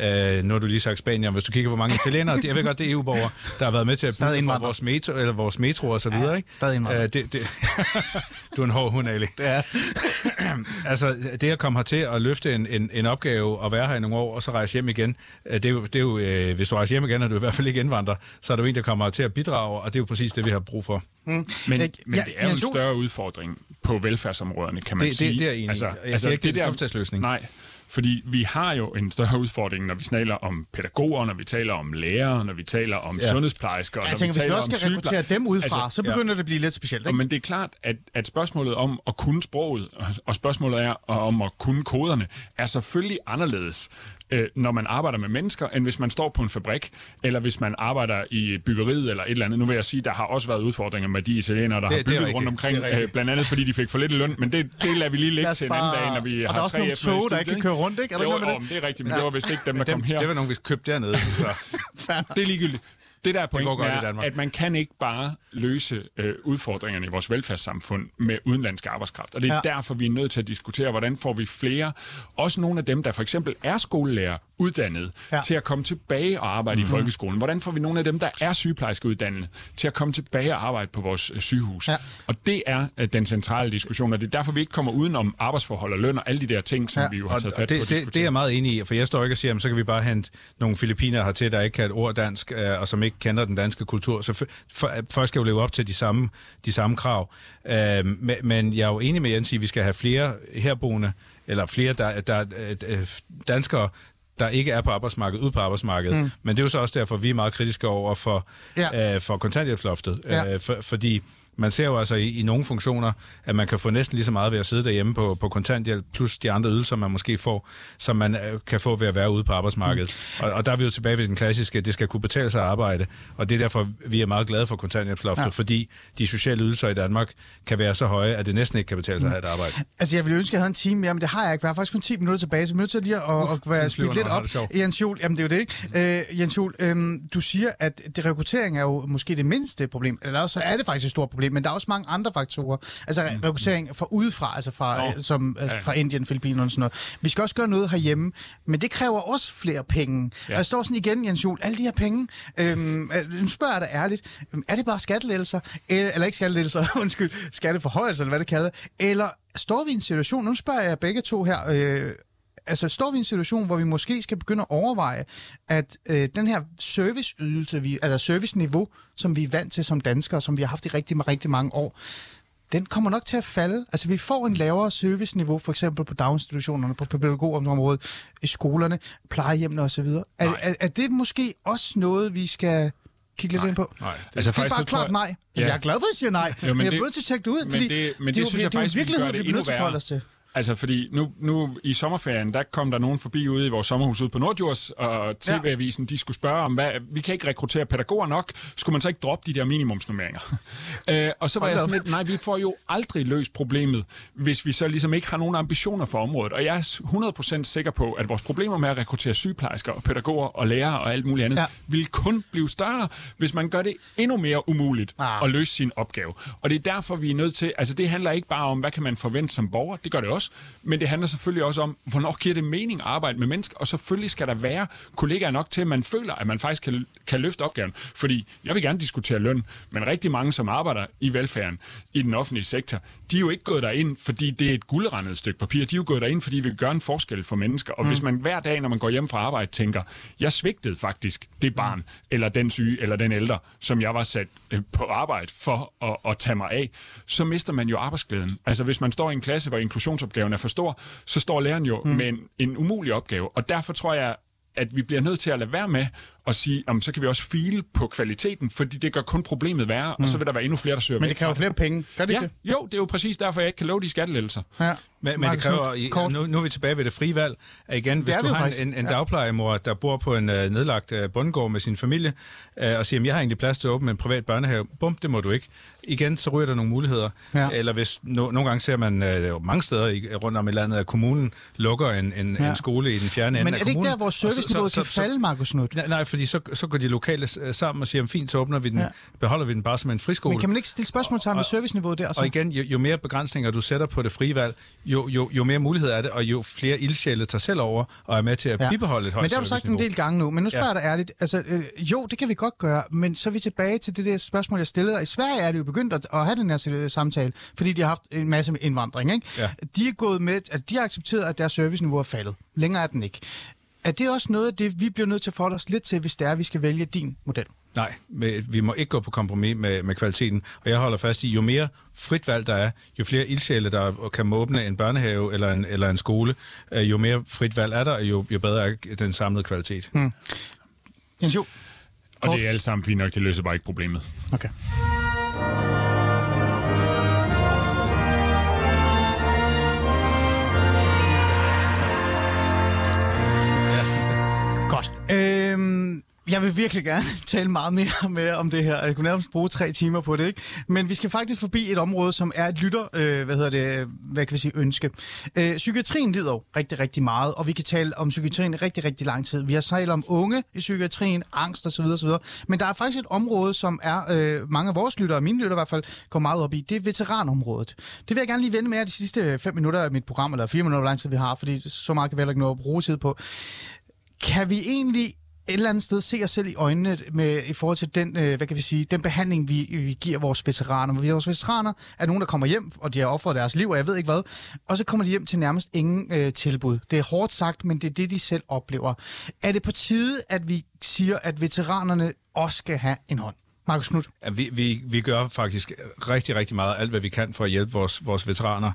øh, nu har du lige sagt Spanien, hvis du kigger på mange italienere, jeg ved godt, det er E U-borgere, der har været med til at bygge fra vores metro, eller vores metro og så videre, ja, ikke? Stadig indvandrer. Øh, det, det, du er en hård hund, Ali. Det er. Altså, det at komme hertil og løfte en, en, en opgave og være her i nogle år, og så rejse hjem igen, det er jo, det er jo øh, hvis du rejser hjem igen, og du i hvert fald ikke indvandrer, så er du en, der kommer til at bidrage, og det er jo præcis det, vi har brug for. Mm. Men, jeg, men det er jeg, jo en større udfordring på velfærdsområderne, kan man det, sige. Det, det er egentlig. Altså, altså, ikke det, det er en optagsløsning. Nej, fordi vi har jo en større udfordring, når vi snakker om pædagoger, når vi taler om lærere, når vi taler om ja. sundhedsplejersker, ja, jeg tænker, når vi taler om sygeplejersker. Hvis vi også skal rekruttere dem udefra, altså, så begynder ja. det at blive lidt specielt, ikke? Men det er klart, at, at spørgsmålet om at kunne sproget, og spørgsmålet er om at kunne koderne, er selvfølgelig anderledes, når man arbejder med mennesker, end hvis man står på en fabrik, eller hvis man arbejder i byggeriet eller et eller andet. Nu vil jeg sige, der har også været udfordringer med de italienere, der det, har bygget rundt omkring, blandt andet fordi de fik for lidt i løn, men det, det lader vi lige lægge til en anden dag, når vi har tre F N. Og der er også nogle tog, der ikke kan køre rundt, ikke? Er jo, det? Om, det er rigtigt, men ja. det var vist ikke dem, der dem, kom her. Det var nogen, vi købte dernede. Så. Det er ligegyldigt. Det der pointen det er, at man kan ikke bare løse øh, udfordringerne i vores velfærdssamfund med udenlandsk arbejdskraft. Og det er ja. derfor, vi er nødt til at diskutere, hvordan får vi flere, også nogle af dem, der for eksempel er skolelærer, uddannet, ja. til at komme tilbage og arbejde mm-hmm. i folkeskolen. Hvordan får vi nogle af dem, der er sygeplejerskeuddannede, til at komme tilbage og arbejde på vores sygehus? Ja. Og det er øh, den centrale diskussion, og det er derfor, vi ikke kommer uden om arbejdsforhold og løn og alle de der ting, som ja. vi jo har taget fat på. Det, det, det er jeg meget enig i, for jeg står ikke og siger, jamen, så kan vi bare hente nogle filipiner hertil, der ikke kan et ord dansk, øh, og som ikke kender den danske kultur, så f- f- folk skal jo leve op til de samme, de samme krav. Øh, men jeg er jo enig med Jens i, at vi skal have flere herboende, eller flere der, der, der, danskere, der ikke er på arbejdsmarkedet, ude på arbejdsmarkedet. Mm. Men det er jo så også derfor, vi er meget kritiske over for, ja. øh, for kontanthjælpsloftet. Ja. Øh, for, fordi man ser jo altså i, i nogle funktioner, at man kan få næsten lige så meget ved at sidde derhjemme på, på kontanthjælp, plus de andre ydelser, man måske får, som man kan få ved at være ude på arbejdsmarkedet. Mm. Og, og der er vi jo tilbage ved den klassiske, at det skal kunne betale sig at arbejde. Og det er derfor, vi er meget glade for kontanthjælpsloftet, ja. fordi de sociale ydelser i Danmark kan være så høje, at det næsten ikke kan betale sig mm. at arbejde. Altså, jeg ville ønske, at jeg havde en time mere, men det har jeg ikke. Vi har faktisk kun ti minutter tilbage, så vi er nødt til lige at, Uf, at, at spille lidt op. Jens Joel, jamen det er jo det. Øh, Jens Joel, øh, du siger, at det, rekruttering er jo måske det mindste problem. Eller også er det faktisk et stort problem. Men der er også mange andre faktorer. Altså rekruttering fra udefra, altså fra, oh. som, altså fra Indien, Filippinerne og sådan noget. Vi skal også gøre noget herhjemme, men det kræver også flere penge. Ja. Og jeg står sådan igen, Jens Joel, alle de her penge, øhm, spørger dig ærligt, er det bare skattelettelser, eller, eller ikke skattelettelser, undskyld, skatteforhøjelser, eller hvad det kalder, eller står vi i en situation, nu spørger jeg begge to her, øh, altså står vi i en situation, hvor vi måske skal begynde at overveje, at øh, den her serviceydelse, vi, altså serviceniveau, som vi er vant til som danskere, som vi har haft i rigtig, rigtig mange år, den kommer nok til at falde. Altså vi får en lavere serviceniveau, for eksempel på daginstitutionerne, på pædagogområdet, i skolerne, plejehjemmene osv. Er, er, er det måske også noget, vi skal kigge lidt nej, ind på? Nej, det, altså, det er faktisk, bare klart jeg... nej. Ja. Jeg er glad for, at I siger nej, jo, men, men jeg er nødt til at tjekke det ud, men fordi det, men det, det, det, synes jo, det, jeg det faktisk, er jo virkeligheden, vi, vi bliver nødt til at forholde os til. Altså, fordi nu, nu i sommerferien, der kom der nogen forbi ude i vores sommerhus ude på Nordjurs, og T V-avisen, de skulle spørge om, hvad, vi kan ikke rekruttere pædagoger nok, skulle man så ikke droppe de der minimumsnormeringer? øh, og så var jeg sådan lidt, nej, vi får jo aldrig løst problemet, hvis vi så ligesom ikke har nogen ambitioner for området. Og jeg er hundrede procent sikker på, at vores problemer med at rekruttere sygeplejersker og pædagoger og lærere og alt muligt andet, ja. vil kun blive større, hvis man gør det endnu mere umuligt ah. at løse sin opgave. Og det er derfor, vi er nødt til, altså det handler ikke bare om, hvad kan man forvente som borger, det gør det også. Men det handler selvfølgelig også om, hvornår giver det mening at arbejde med mennesker, og selvfølgelig skal der være kollegaer nok til, at man føler, at man faktisk kan, kan løfte opgaven. Fordi jeg vil gerne diskutere løn, men rigtig mange, som arbejder i velfærden, i den offentlige sektor, de er jo ikke gået derind, fordi det er et guldrandet stykke papir. De er jo gået derind, fordi vi vil gøre en forskel for mennesker. Og mm. hvis man hver dag, når man går hjem fra arbejde, tænker, jeg svigtede faktisk det barn, mm. eller den syge, eller den ældre, som jeg var sat på arbejde for at, at tage mig af, så mister man jo arbejdsglæden. Altså hvis man står i en klasse, hvor inklusionsopgaven er for stor, så står læreren jo mm. med en, en umulig opgave. Og derfor tror jeg, at vi bliver nødt til at lade være med at sige, om så kan vi også file på kvaliteten, fordi det gør kun problemet værre, mm. og så vil der være endnu flere, der søger væk. Men det kræver flere penge, gør det ja. ikke? Jo, det er jo præcis derfor, jeg ikke kan love de skattelettelser. Ja. Men, men det kræver, nu, nu er vi tilbage ved det frie valg. Igen, hvis du har en, en dagplejemor, der bor på en uh, nedlagt uh, bondegård med sin familie, uh, og siger, jeg har egentlig plads til at åbne en privat børnehave. Bum, det må du ikke. Igen, så ryger der nogle muligheder. Ja. Eller hvis no, nogle gange ser man uh, mange steder i, rundt om i landet, at kommunen lukker en, en, ja. en skole i den fjerne ende af kommunen. Men er det ikke der, hvor serviceniveauet kan falde, Markus Knuth? Nej, fordi så, så går de lokale sammen og siger, jamen fint, så åbner vi den, ja. beholder vi den bare som en friskole. Men kan man ikke stille spørgsmål til med serviceniveauet der? Og, og igen, jo, jo mere begrænsninger du sætter på det frie valg, jo, jo, jo mere mulighed er det, og jo flere ildsjæle tager selv over og er med til at ja. bibeholde et højt serviceniveau. Men det har du sagt en del gange nu, men nu spørger jeg ja. dig ærligt, altså øh, jo, det kan vi godt gøre, men så er vi tilbage til det der spørgsmål, jeg stillede, og i Sverige er det jo begyndt at, at have den her samtale, fordi de har haft en masse indvandring, ikke? Ja. De er gået med, at de har accepteret, at deres serviceniveau er faldet. Længere er den ikke. Er det også noget af det, vi bliver nødt til at forholde os lidt til, hvis det er, at vi skal vælge din model? Nej, vi må ikke gå på kompromis med, med kvaliteten. Og jeg holder fast i, jo mere frit valg der er, jo flere ildsjæle, der kan åbne en børnehave eller en, eller en skole, jo mere frit valg er der, jo, jo bedre er den samlede kvalitet. Mm. Jens Joel. Og det er alt sammen fint nok, det løser bare ikke problemet. Okay. Jeg vil virkelig gerne tale meget mere med om det her. Jeg kunne nærmest bruge tre timer på det, ikke? Men vi skal faktisk forbi et område, som er et lytter, øh, hvad hedder det, hvad kan vi sige, ønske. Øh, psykiatrien lider jo rigtig, rigtig meget, og vi kan tale om psykiatrien i rigtig, rigtig lang tid. Vi har talt om unge i psykiatrien, angst osv. osv. Men der er faktisk et område, som er øh, mange af vores lyttere, mine lyttere i hvert fald, går meget op i. Det er veteranområdet. Det vil jeg gerne lige vende med de sidste fem minutter af mit program, eller fire minutter, hvor lang tid vi har, fordi så meget kan vi heller ikke nå at bruge tid på. Kan vi egentlig et eller andet sted se os selv i øjnene med, i forhold til den, øh, hvad kan vi sige, den behandling, vi, vi giver vores veteraner. Vi vores veteraner er nogen, der kommer hjem, og de har offret deres liv, og jeg ved ikke hvad, og så kommer de hjem til nærmest ingen øh, tilbud. Det er hårdt sagt, men det er det, de selv oplever. Er det på tide, at vi siger, at veteranerne også skal have en hånd? Markus Knuth. Ja, vi, vi, vi gør faktisk rigtig, rigtig meget alt, hvad vi kan for at hjælpe vores, vores veteraner.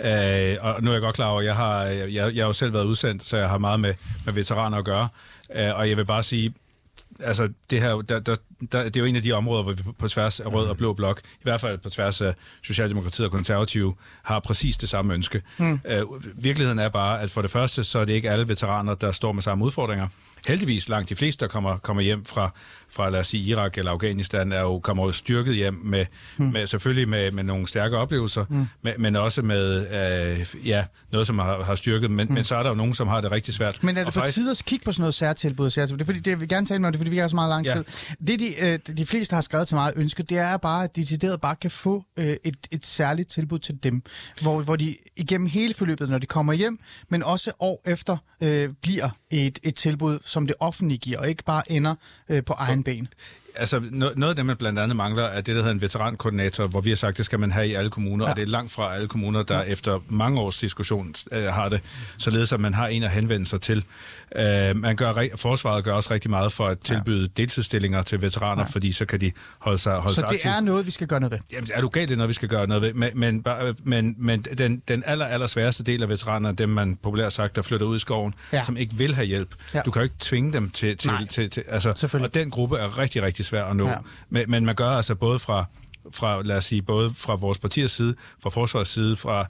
Øh, og nu er jeg godt klar over, at jeg har, jeg, jeg har jo selv været udsendt, så jeg har meget med, med veteraner at gøre. Øh, og jeg vil bare sige, altså det her, der, der, der, det er jo en af de områder, hvor vi på tværs af rød og blå blok, i hvert fald på tværs af Socialdemokratiet og Konservative, har præcis det samme ønske. Mm. Øh, virkeligheden er bare, at for det første, så er det ikke alle veteraner, der står med samme udfordringer. Heldigvis langt de fleste, der kommer, kommer hjem fra, fra, lad os sige, Irak eller Afghanistan, er jo, kommer jo styrket hjem, med, mm. med, selvfølgelig med, med nogle stærke oplevelser, mm. med, men også med øh, ja, noget, som har, har styrket, men, mm. men så er der jo nogen, som har det rigtig svært. Men er det for faktisk... tid at kigge på sådan noget særtilbud? særtilbud? Det er fordi, det, jeg vil gerne tale med om det, fordi vi har så meget lang ja. tid. Det, de, øh, de fleste har skrevet til mig ønske, det er bare, at de decideret bare kan få øh, et, et særligt tilbud til dem, hvor, hvor de igennem hele forløbet, når de kommer hjem, men også år efter, øh, bliver et, et tilbud, som det offentlige giver, og ikke bare ender øh, på egen ben. Altså, noget af det, man blandt andet mangler, er det, der hedder en veterankoordinator, hvor vi har sagt, det skal man have i alle kommuner, ja. og det er langt fra alle kommuner, der ja. efter mange års diskussion øh, har det, således at man har en at henvende sig til. Øh, man gør, forsvaret gør også rigtig meget for at tilbyde ja. deltidsstillinger til veteraner, ja. fordi så kan de holde sig holde Så sig det aktivt. Er noget, vi skal gøre noget ved? Jamen, er du galt, det er noget, vi skal gøre noget ved? Men, men, men, men den, den aller, aller sværeste del af veteranerne, dem man populært sagt, der flytter ud i skoven, ja. som ikke vil have hjælp. Ja. Du kan jo ikke tvinge dem til... til, til, til altså, og den gruppe er rigtig, rigtig svært at nå. Ja. Men, men man gør altså både fra, fra, lad os sige, både fra vores partiers side, fra forsvarets side, fra,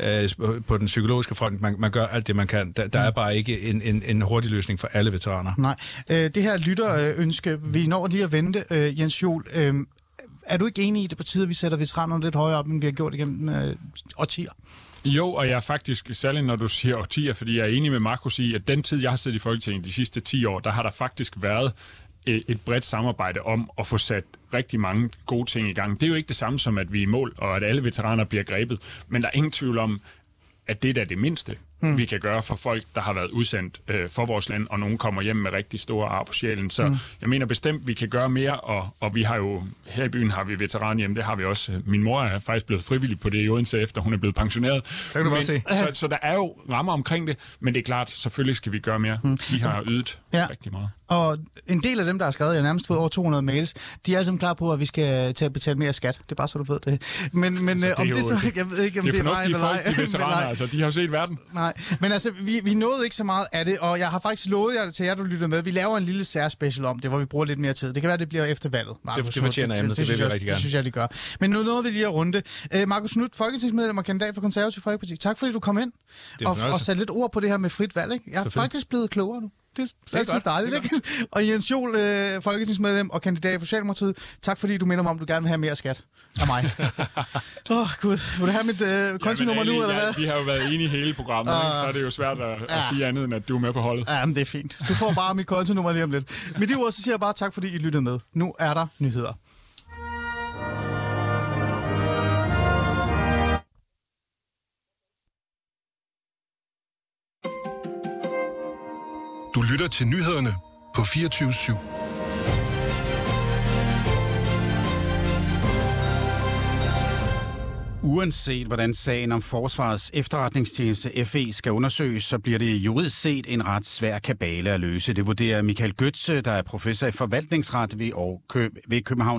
øh, på den psykologiske front, man, man gør alt det, man kan. Der, der mm. er bare ikke en, en, en hurtig løsning for alle veteraner. Nej. Øh, det her lytterønske, vi når lige at vente, øh, Jens Joel. Øh, er du ikke enig i det på tide, at vi sætter veteranerne lidt højere op, end vi har gjort igennem øh, årtier? Jo, og jeg er faktisk, særligt når du siger årtier, fordi jeg er enig med Markus i, at den tid, jeg har siddet i Folketinget de sidste ti år, der har der faktisk været et bredt samarbejde om at få sat rigtig mange gode ting i gang. Det er jo ikke det samme som, at vi er i mål, og at alle veteraner bliver grebet, men der er ingen tvivl om, at det er da det mindste, mm. vi kan gøre for folk, der har været udsendt øh, for vores land, og nogen kommer hjem med rigtig store ar på sjælen. Så mm. jeg mener bestemt, vi kan gøre mere, og, og vi har jo, her i byen har vi veteranhjem, det har vi også. Min mor er faktisk blevet frivillig på det i Odense, efter hun er blevet pensioneret. Så, men, se. så, så der er jo rammer omkring det, men det er klart, selvfølgelig skal vi gøre mere. Mm. Vi har ydet ja. rigtig meget. Og en del af dem, der har skrevet, jeg har nærmest fået over to hundrede mails, de er altså klar på, at vi skal til at betale mere skat. Det er bare så, du ved det. Men, men altså, det om det så... Ikke. Jeg ved ikke, om det er fornuftige det er folk, de veteraner, altså. De har jo set verden. Nej, men altså, vi, vi nåede ikke så meget af det, og jeg har faktisk lovet jer til jer, du lytter med. Vi laver en lille særspecial om det, hvor vi bruger lidt mere tid. Det kan være, det bliver efter valget. Markus, det, det fortjener jeg, det, det, det, det, det, det, det, det synes jeg, det gør. Men nu nåede vi lige at runde. Øh, Markus Knuth, folketingsmedlem og kandidat for Konservativ Folkeparti. Tak fordi du kom ind og, og satte lidt ord på det her med frit valg. Ikke? Jeg er faktisk blevet klogere nu. Det er altid dejligt, ikke? Og Jens Joel, øh, folketingsmedlem og kandidat for Socialdemokratiet, tak fordi du minder mig om, du gerne vil have mere skat. af mig. Åh, oh, gud. Vil du have mit øh, kontinummer ja, nu, eller hvad? Ja, vi har jo været enige hele programmet, uh, ikke? Så er det jo svært at, ja. at sige andet, end at du er med på holdet. Ja, men det er fint. Du får bare mit kontinummer lige om lidt. Med de ord, så siger jeg bare tak, fordi I lyttede med. Nu er der nyheder. Du lytter til nyhederne på fireogtyve syv. Uanset hvordan sagen om Forsvarets Efterretningstjeneste F E skal undersøges, så bliver det juridisk set en ret svær kabale at løse. Det vurderer Mikael Gøtze, der er professor i forvaltningsret ved København.